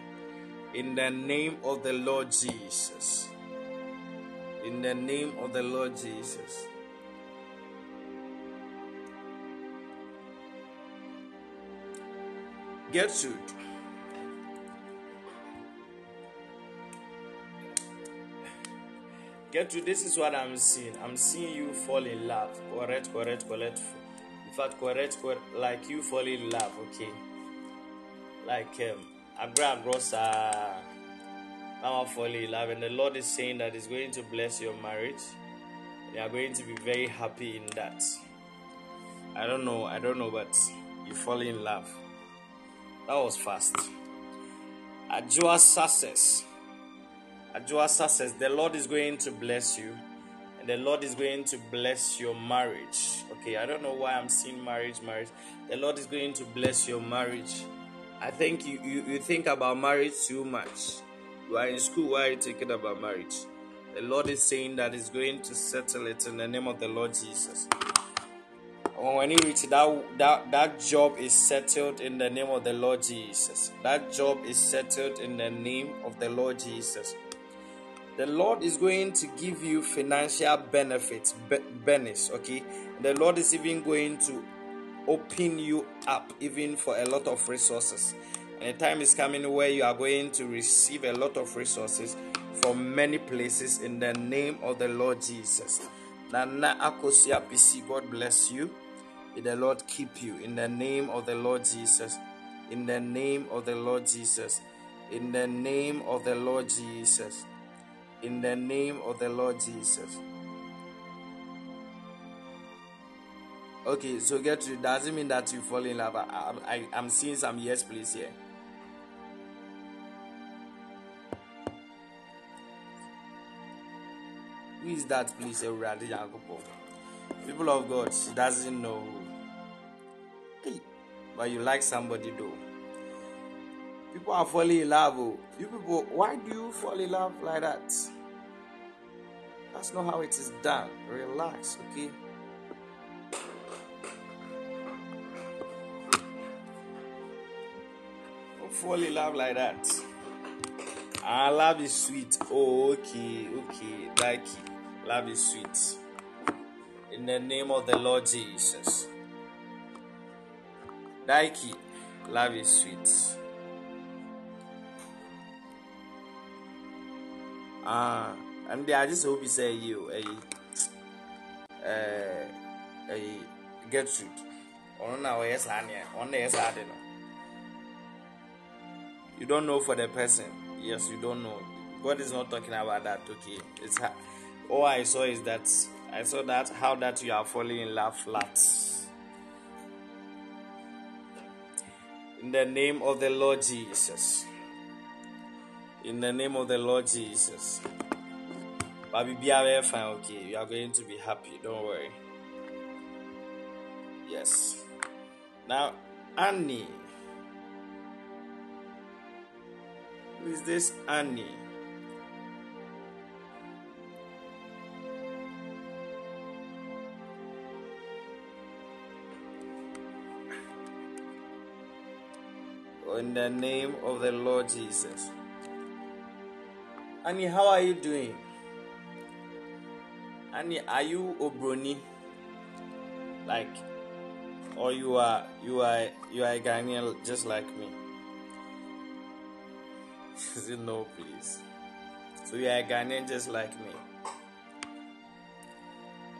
In the name of the Lord Jesus. In the name of the Lord Jesus. Gertrude. Gertrude, this is what I'm seeing. I'm seeing you fall in love. Correct, correct, correct. In fact, correct, correct. Like you fall in love, okay? Like um Agra Grossa, now I fall in love, and the Lord is saying that He's going to bless your marriage. You are going to be very happy in that. I don't know, I don't know, but you fall in love. That was fast. Ajua success. Ajua success. The Lord is going to bless you, and the Lord is going to bless your marriage. Okay, I don't know why I'm seeing marriage, marriage. The Lord is going to bless your marriage. I think you, you, you think about marriage too much. You are in school, why are you thinking about marriage? The Lord is saying that He's going to settle it in the name of the Lord Jesus. When you reach that, that, that job is settled in the name of the Lord Jesus. That job is settled in the name of the Lord Jesus. The Lord is going to give you financial benefits, benefits, okay? The Lord is even going to open you up even for a lot of resources. And the time is coming where you are going to receive a lot of resources from many places in the name of the Lord Jesus. Nana Akosia P C, God bless you. May the Lord keep you in the name of the Lord Jesus. In the name of the Lord Jesus. In the name of the Lord Jesus. In the name of the Lord Jesus. Okay, so get to it. Doesn't mean that you fall in love. I, I, I'm seeing some yes, please here. Who is that, please? People of God, she doesn't know. Hey, but you like somebody though. People are falling in love. Oh. You people, why do you fall in love like that? That's not how it is done. Relax, okay? Don't fall in love like that. Our love is sweet. Oh, okay, okay. Like it. Love is sweet. In the name of the Lord Jesus. Like it. Love is sweet. Ah, uh, and I just hope you say you, uh, uh, get shoot. On our yes, on the yes, I don't know. You don't know for the person. Yes, you don't know. God is not talking about that. Okay, it's ha- all I saw is that I saw that how that you are falling in love flat. In the name of the Lord Jesus. In the name of the Lord Jesus. Baby, be aware, fine, okay. You are going to be happy, don't worry. Yes. Now, Annie. Who is this Annie? Oh, in the name of the Lord Jesus. Annie, how are you doing? Annie, are you Obroni? Like, or you are you are you are a Ghanaian just like me? She said, no, please. So you are a Ghanaian just like me.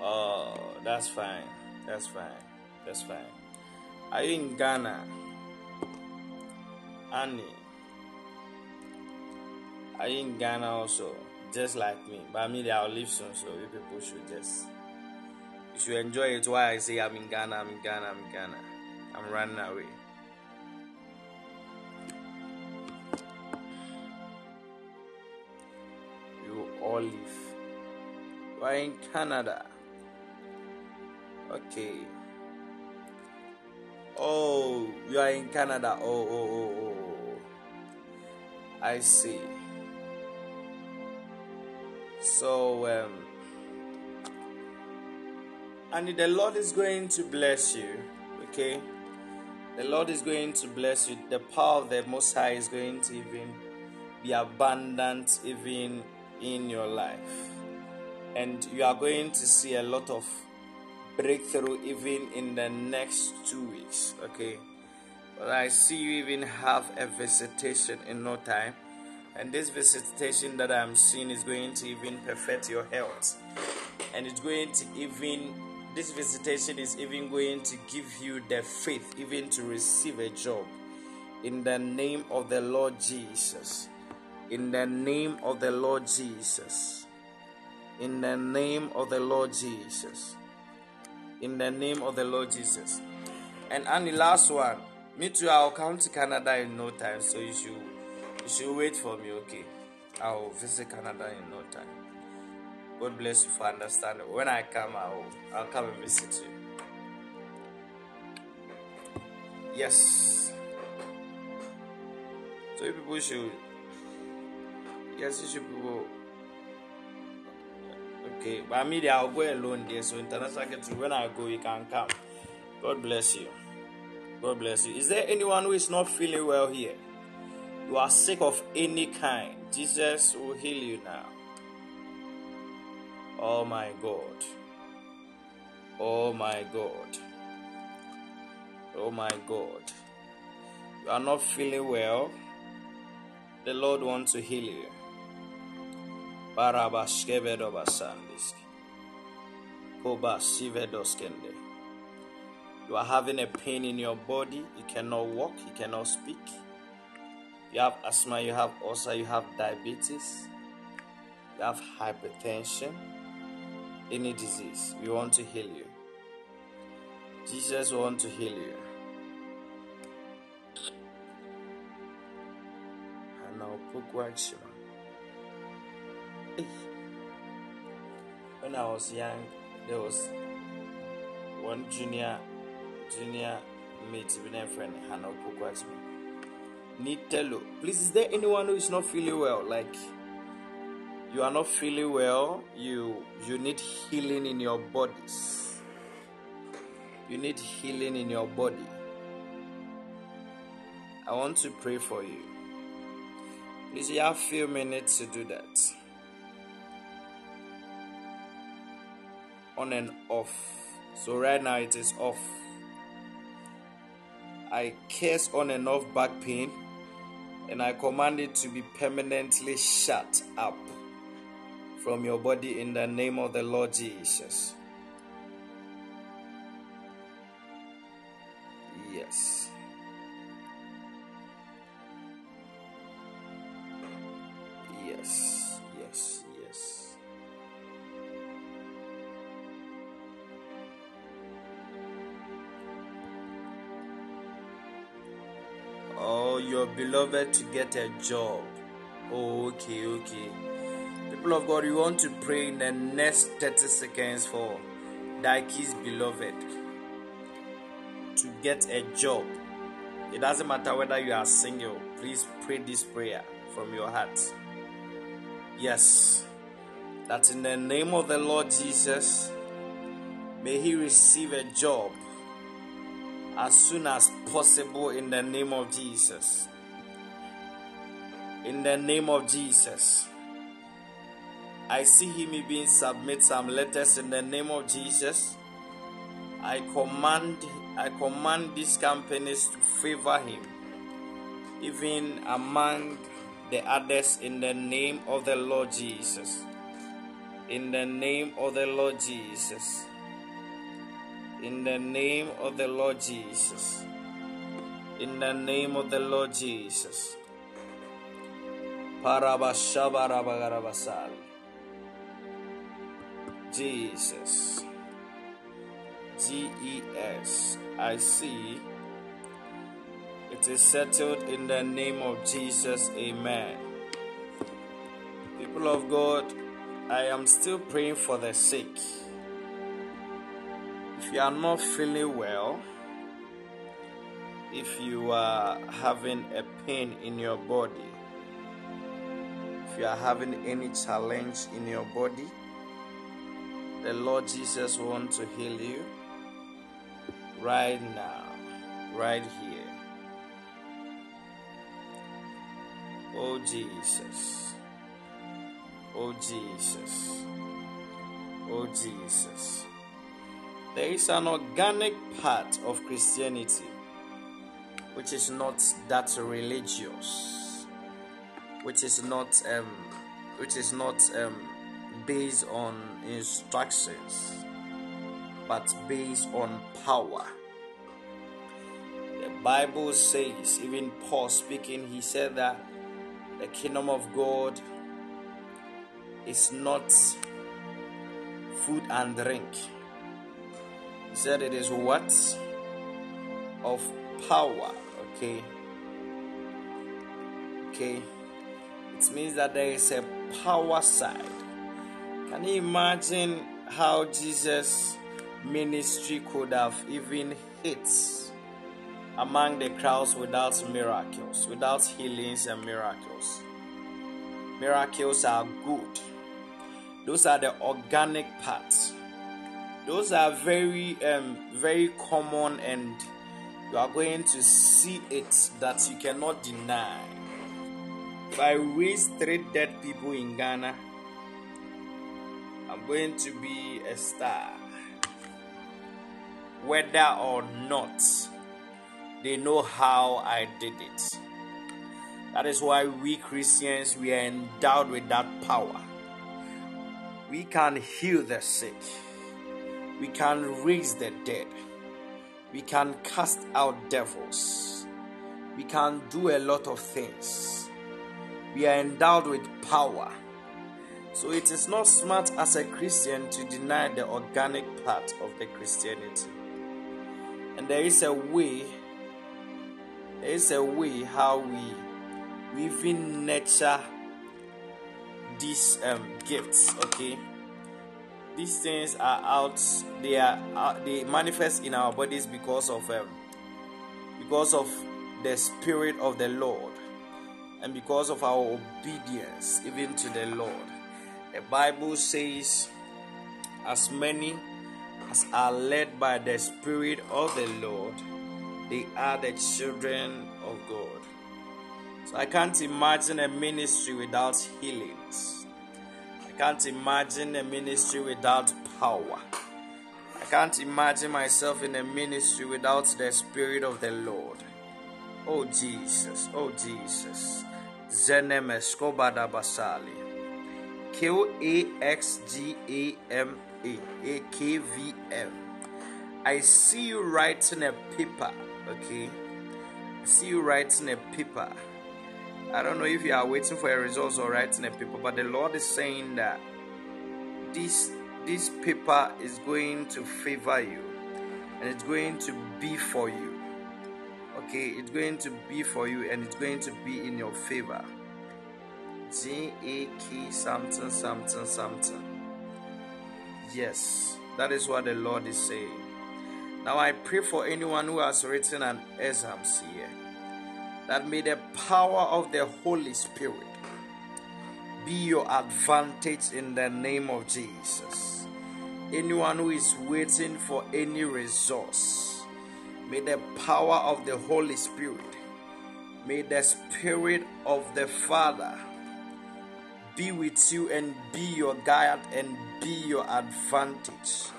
Oh, that's fine. That's fine. That's fine. Are you in Ghana? Annie. Are you in Ghana also, just like me? But I mean, I'll live soon, so you people should just you should enjoy it. Why I say I'm in Ghana, I'm in Ghana, I'm in Ghana. I'm running away. You all live. You are in Canada. Okay. Oh, you are in Canada. Oh, oh, oh, oh. I see. So, um, and the Lord is going to bless you, okay? The Lord is going to bless you. The power of the Most High is going to even be abundant even in your life. And you are going to see a lot of breakthrough even in the next two weeks, okay? But I see you even have a visitation in no time. And this visitation that I'm seeing is going to even perfect your health. And it's going to even, this visitation is even going to give you the faith even to receive a job. In the name of the Lord Jesus. In the name of the Lord Jesus. In the name of the Lord Jesus. In the name of the Lord Jesus. And, and the last one, me too, I'll come to Canada in no time, so you should. You should wait for me, okay? I will visit Canada in no time. God bless you for understanding. When I come, I will, I'll come and visit you. Yes. So you people should... Yes, you should people... Okay, but me, I'll go alone there. So international kids, when I go, you can come. God bless you. God bless you. Is there anyone who is not feeling well here? You are sick of any kind. Jesus will heal you now. Oh my God. Oh my God. Oh my God. You are not feeling well. The Lord wants to heal you. You are having a pain in your body. You cannot walk. You cannot speak. You have asthma. You have ulcer. You have diabetes. You have hypertension. Any disease. We want to heal you. Jesus wants to heal you. And now, progress. When I was young, there was one junior junior mate with a friend, Hannah Pukwachi. Nitelo, please, is there anyone who is not feeling well? Like, you are not feeling well, you you need healing in your bodies. You need healing in your body. I want to pray for you. Please, you have a few minutes to do that. On and off. So right now it is off. I curse on and off back pain, and I command it to be permanently shut up from your body in the name of the Lord Jesus. Yes. Yes. Your beloved to get a job. Oh, okay, okay. People of God, we want to pray in the next thirty seconds for Daiki's beloved to get a job. It doesn't matter whether you are single. Please pray this prayer from your heart. Yes. That in the name of the Lord Jesus, may he receive a job as soon as possible in the name of Jesus. In the name of Jesus. I see him being submit some letters in the name of Jesus. I command I command these companies to favor him, even among the others, in the name of the Lord Jesus. In the name of the Lord Jesus. In the name of the Lord Jesus. In the name of the Lord Jesus. Jesus. G E S. I see. It is settled in the name of Jesus. Amen. People of God, I am still praying for the sick. If you are not feeling well, if you are having a pain in your body, if you are having any challenge in your body, the Lord Jesus wants to heal you right now, right here. Oh Jesus, oh Jesus, oh Jesus. There is an organic part of Christianity which is not that religious, which is not um, which is not um, based on instructions, but based on power. The Bible says, even Paul speaking, he said that the kingdom of God is not food and drink. He said it is what? Of power. Okay. Okay. It means that there is a power side. Can you imagine how Jesus' ministry could have even hit among the crowds without miracles, without healings and miracles? Miracles are good. Those are the organic parts. Those are very, um, very common, and you are going to see it that you cannot deny. If I raise three dead people in Ghana, I'm going to be a star. Whether or not they know how I did it. That is why we Christians, we are endowed with that power. We can heal the sick. We can raise the dead. We can cast out devils. We can do a lot of things. We are endowed with power. So it is not smart as a Christian to deny the organic part of the Christianity. And there is a way, there is a way how we, we even nurture these um, gifts, okay? These things are out, they are out, they manifest in our bodies because of um, because of the Spirit of the Lord and because of our obedience even to the Lord. The Bible says, as many as are led by the Spirit of the Lord, they are the children of God. So I can't imagine a ministry without healings. I can't imagine a ministry without power. I can't imagine myself in a ministry without the Spirit of the Lord. Oh Jesus, oh Jesus. Zeneme Skobada Basali. Q A X G A M A A K V M. I see you writing a paper, okay? I see you writing a paper. I don't know if you are waiting for a result or writing a paper, but the Lord is saying that this this paper is going to favor you, and it's going to be for you. Okay, it's going to be for you, and it's going to be in your favor. G A K something something something. Yes, that is what the Lord is saying. Now I pray for anyone who has written an exam here, that may the power of the Holy Spirit be your advantage in the name of Jesus. Anyone who is waiting for any resource, may the power of the Holy Spirit, may the Spirit of the Father be with you and be your guide and be your advantage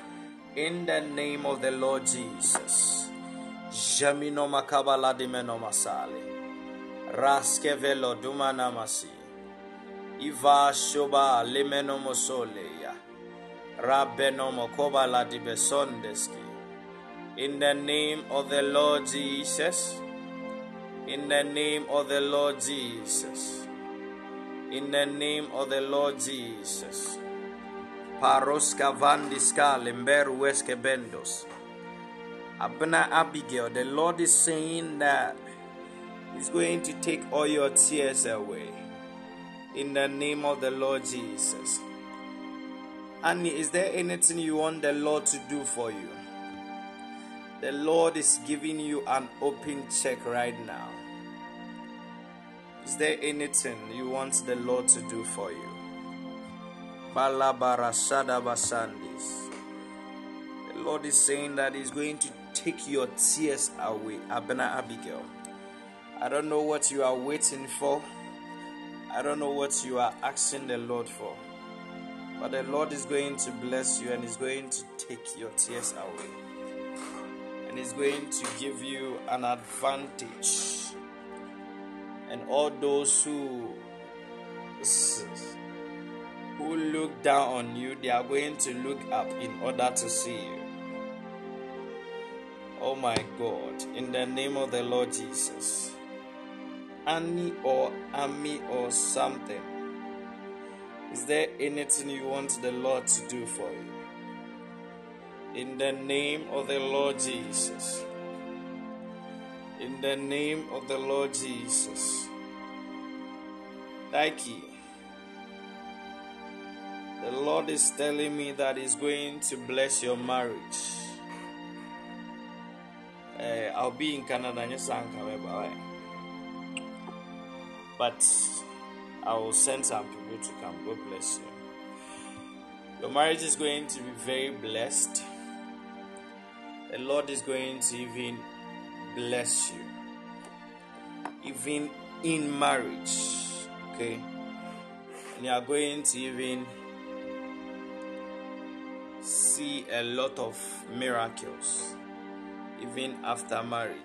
in the name of the Lord Jesus. Jamino makabala dimeno masale. Raskevelo dumana masi. Iva shoba lemeno mosoleya. Rabeno mokobala di besondeski. In the name of the Lord Jesus. In the name of the Lord Jesus. In the name of the Lord Jesus. Paroska vandiska lemberu eske bendos. Abena Abigail, the Lord is saying that He's going to take all your tears away in the name of the Lord Jesus. Annie, is there anything you want the Lord to do for you? The Lord is giving you an open check right now. Is there anything you want the Lord to do for you? Balabara Sadabasandis. The Lord is saying that He's going to take your tears away. Abena Abigail, I don't know what you are waiting for. I don't know what you are asking the Lord for. But the Lord is going to bless you, and He's going to take your tears away. And He's going to give you an advantage. And all those who, who look down on you, they are going to look up in order to see you. Oh my God, in the name of the Lord Jesus. Annie or Ami or something. Is there anything you want the Lord to do for you? In the name of the Lord Jesus. In the name of the Lord Jesus. Thank you. The Lord is telling me that He's going to bless your marriage. Uh, I'll be in Canada, but I will send some people to come. God bless you. Your marriage is going to be very blessed. The Lord is going to even bless you, even in marriage. Okay? And you are going to even see a lot of miracles, even after marriage.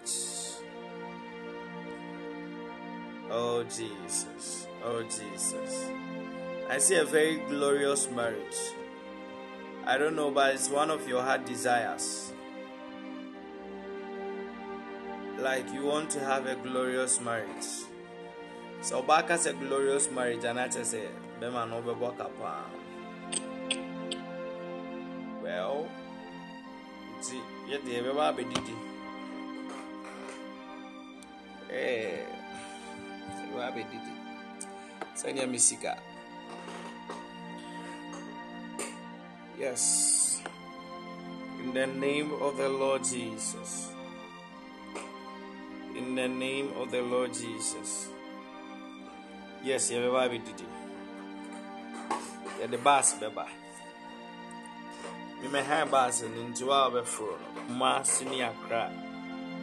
Oh Jesus, oh Jesus. I see a very glorious marriage. I don't know, but it's one of your heart desires. Like you want to have a glorious marriage. So back as a glorious marriage, and I just say, well, see, yet the baby did it. Hey, baby did it. Send your misika. Yes, in the name of the Lord Jesus. In the name of the Lord Jesus. Yes, you ever be did it. The bass, beba. You may have bass and into our front. Mass me a crack.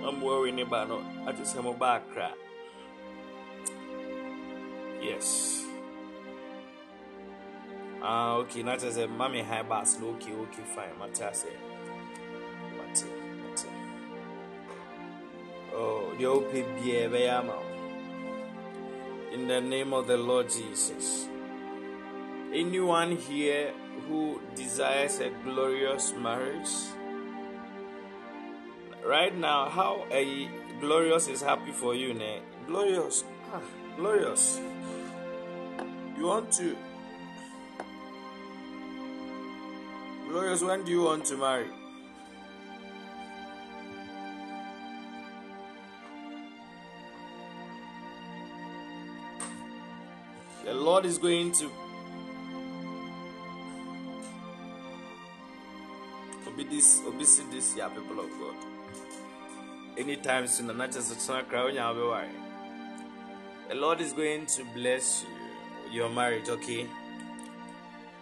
I'm worrying about it. I just have a back crack. Yes. Ah, okay, not as a mommy high bass. Okay, okay, fine. Matase. Mate, mate. Oh, the O P Biama. In the name of the Lord Jesus. Anyone here who desires a glorious marriage? Right now, how a glorious is happy for you, ne? Glorious. Ah, glorious. You want to. Glorious, when do you want to marry? The Lord is going to obey this, obey this, yeah, people of God. Anytime soon, I'm not just a crowd, I'll be worried. The Lord is going to bless you, your marriage, okay?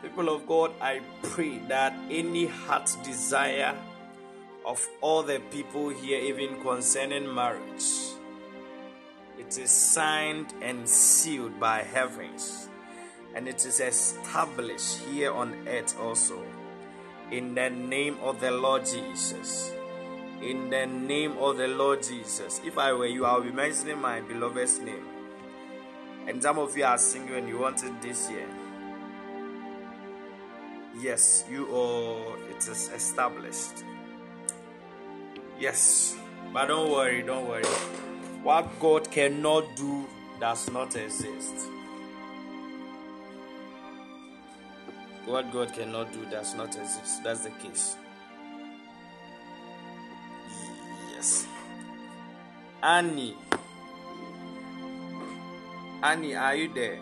People of God, I pray that any heart desire of all the people here, even concerning marriage, it is signed and sealed by heavens, and it is established here on earth also. In the name of the Lord Jesus. In the name of the Lord Jesus. If I were you, I would be mentioning my beloved's name. And some of you are single and you want it this year. Yes, you all, it is established. Yes, but don't worry, don't worry. What God cannot do does not exist. What God cannot do does not exist. That's the case. Yes. Annie. Annie, are you there?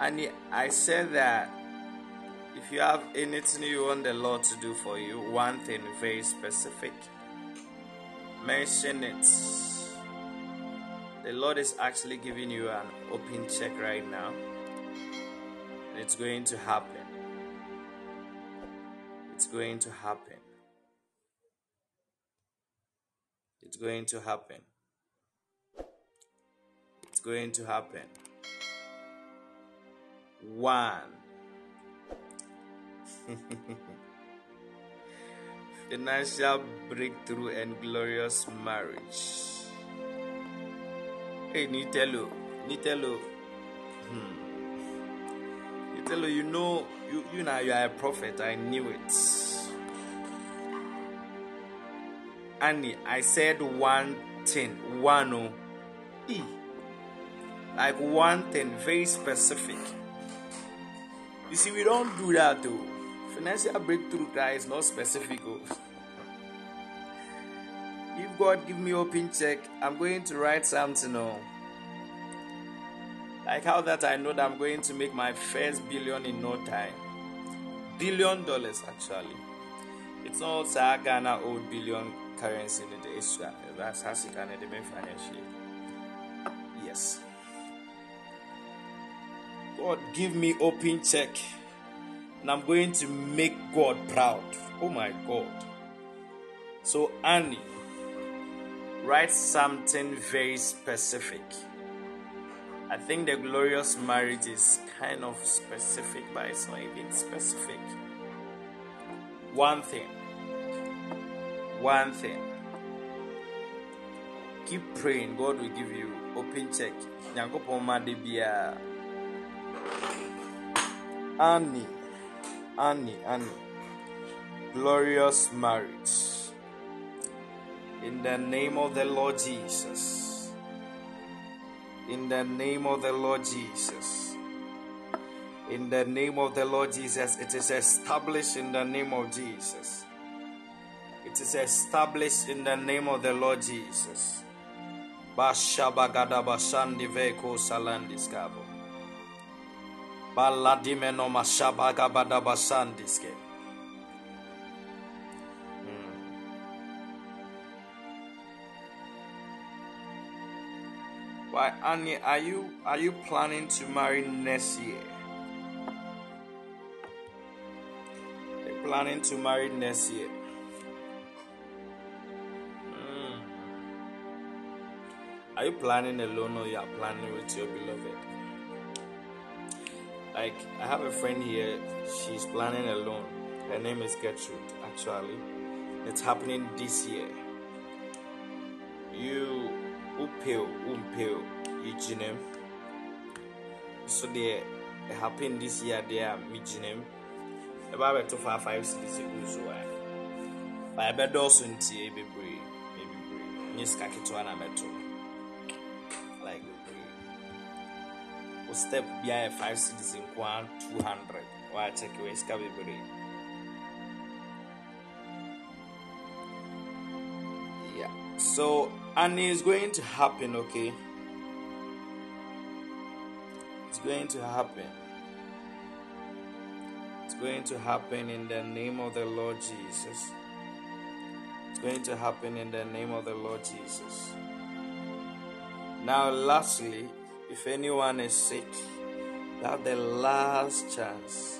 And I said that if you have anything you want the Lord to do for you, one thing very specific, mention it. The Lord is actually giving you an open check right now. And it's going to happen. It's going to happen. It's going to happen. It's going to happen. One. Financial breakthrough and glorious marriage. Hey, Nitelo, Nitelo, hmm. Nitelo, you know, you you know, you are a prophet. I knew it. Annie, I said one thing, one oh, e, like one thing, very specific. You see, we don't do that though. Financial breakthrough cry is not specific. If God give me open check, I'm going to write something on. Like how that I know that I'm going to make my first billion in no time. Billion dollars actually. It's not a Ghana old billion currency in the Asia. That's how she can make financially. Yes. God, give me open check, and I'm going to make God proud. Oh my God. So Annie, write something very specific. I think the glorious marriage is kind of specific, but it's not even specific. One thing. One thing. Keep praying. God will give you open check. Annie, Annie, Annie. Glorious marriage. In the name of the Lord Jesus. In the name of the Lord Jesus. In the name of the Lord Jesus. It is established in the name of Jesus. It is established in the name of the Lord Jesus. Bashabagada basandi veko salandiskabo. Baladimeno mashabagabada basandiske. Why, Annie, are you are you planning to marry next year? You're planning to marry next year. Mm. Are you planning alone or you are planning with your beloved? Like, I have a friend here, she's planning alone. Her name is Gertrude, actually. It's happening this year. You Upeo, umpeo, Ijinem. So they happened this year, they are Mijinem. About two, five, five, six, Uzuai. But I bet also in T A B, baby, baby, Niskakituana metal. Like, we step behind five citizen, one, two hundred. Why take away Scabby? Yeah, so. And it's going to happen, okay? It's going to happen. It's going to happen in the name of the Lord Jesus. It's going to happen in the name of the Lord Jesus. Now, lastly, if anyone is sick, that's the last chance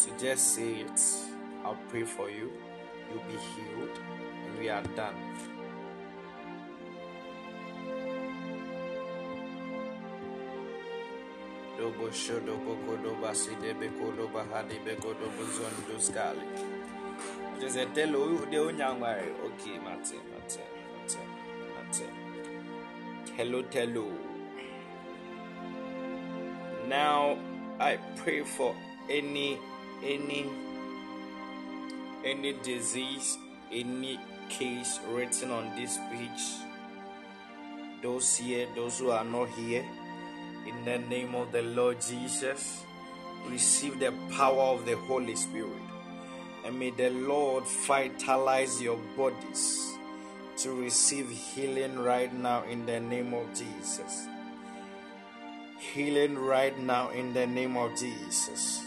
to just say it. I'll pray for you. You'll be healed. We are done. Dobo shodo boko doba sidebe kodoba hadebe kodobo zondo scali. Just a tell you the unyangware. Okay, Martin, Martin, Martin, Martin. Hello, hello. Now I pray for any, any, any disease, any case written on this page, those here, those who are not here, in the name of the Lord Jesus, receive the power of the Holy Spirit, and may the Lord vitalize your bodies to receive healing right now in the name of Jesus. Healing right now in the name of Jesus.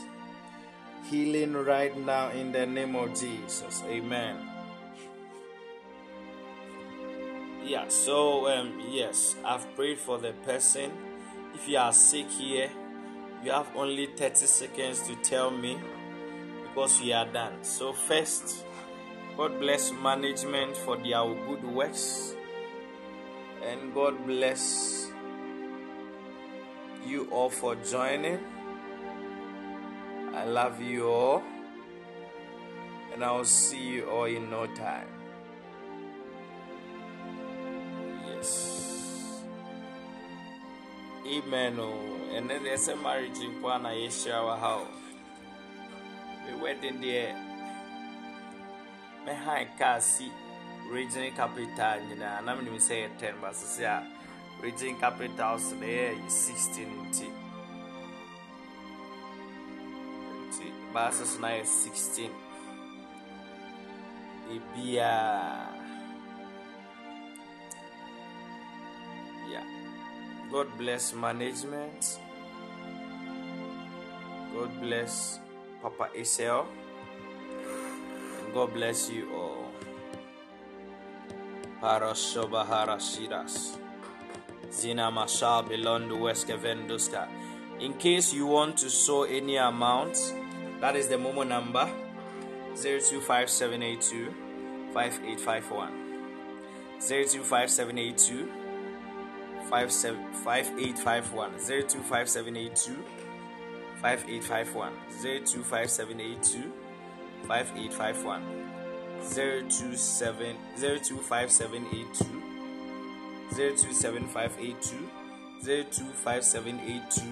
Healing right now in the name of Jesus. Amen. Yeah, so um, yes, I've prayed for the person. If you are sick here, you have only thirty seconds to tell me because we are done. So first, God bless management for their good works, and God bless you all for joining. I love you all, and I'll see you all in no time. Amen. And then there's a marriage in Kwana Asia, our house. We went in there. My high Kasi, regional capital, you know, and I'm going to say ten, but yeah, regional capital, so there is sixteen. But it's now sixteen. Ibia. God bless management. God bless Papa Isel. God bless you all. Parashoba harashiras. Zina Masha Belondu Weskevendusta. In case you want to sow any amount, that is the Momo number zero two five seven eight two five eight five one. zero two five seven eight two five eight five one. zero two five seven eight two five eight five one. zero two five seven eight two five eight five one. zero two seven zero two five seven eight two. zero two seven five eight two. zero two five seven eight two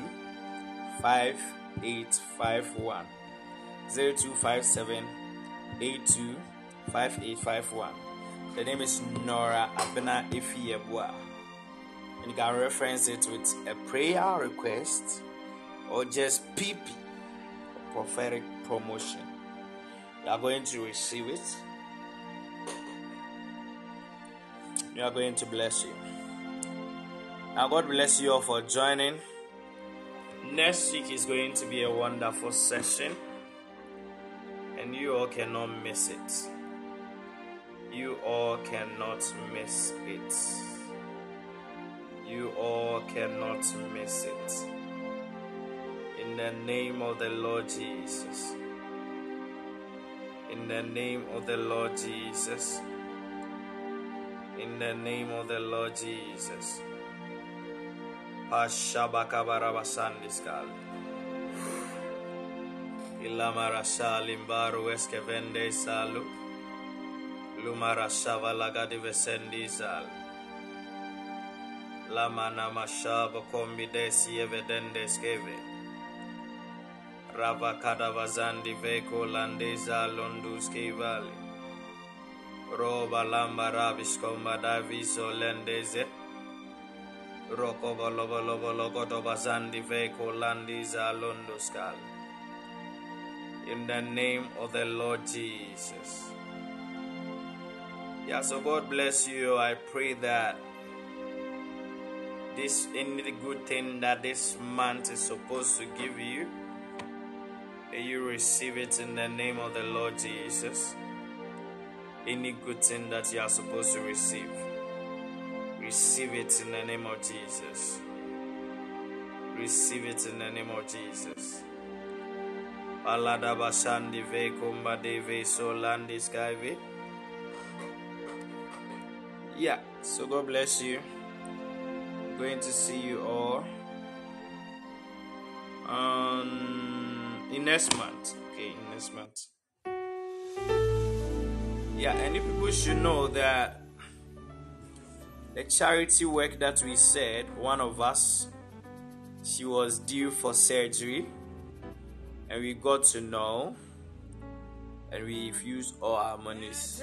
five eight five one. zero two five seven eight two five eight five one. The name is Nora Abena Ifiyebwa, and you can reference it with a prayer request or just P P, prophetic promotion. You are going to receive it. You are going to bless you. Now God bless you all for joining. Next week is going to be a wonderful session, and you all cannot miss it. You all cannot miss it. You all cannot miss it. In the name of the Lord Jesus. In the name of the Lord Jesus. In the name of the Lord Jesus. Pashabakabarabasandiskal. Ilamarasha limbaru eskevende salu. Lumara shavalaga di vesendi zal. Lamana mashaba kombi desi evedende skeve. Rabakada vazandi veko landeza londuski valley. Roba lamba ravish komba daviso lendeze. Roko bolobolobologodo vazandi veko landiza londuskal. In the name of the Lord Jesus. Yeah, so God bless you. I pray that this any good thing that this month is supposed to give you, you receive it in the name of the Lord Jesus. Any good thing that you are supposed to receive, receive it in the name of Jesus. Receive it in the name of Jesus. Aladabashandive kumbadeve solandiskaive. Yeah, so God bless you. I'm going to see you all um, in next month. Okay, in next month. Yeah, and you people should know that the charity work that we said, one of us, she was due for surgery, and we got to know, and we've used all our monies.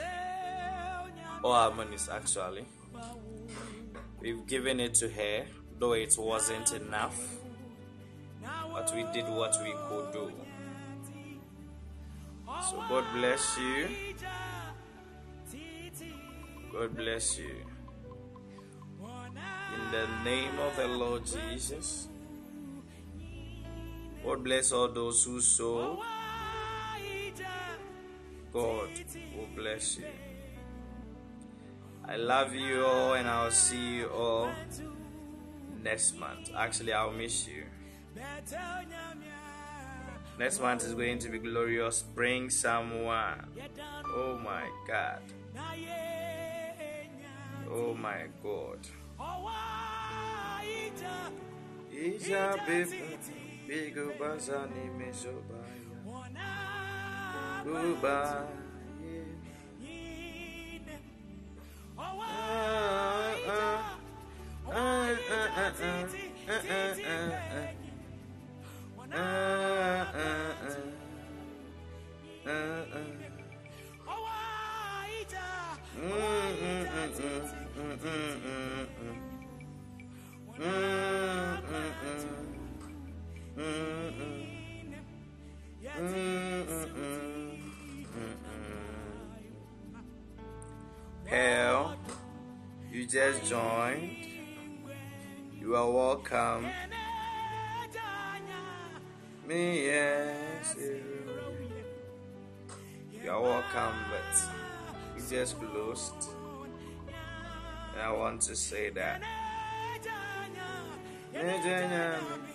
All our monies, actually. We've given it to her, though it wasn't enough, but we did what we could do. So God bless you. God bless you. In the name of the Lord Jesus. God bless all those who sow. God will bless you. I love you all, and I'll see you all next month. Actually, I'll miss you. Next month is going to be glorious. Bring someone. Oh my God. Oh my God. Goodbye. Hell, you just joined. You are welcome. Me, yes, you are welcome, but you just closed. And I want to say that Yes,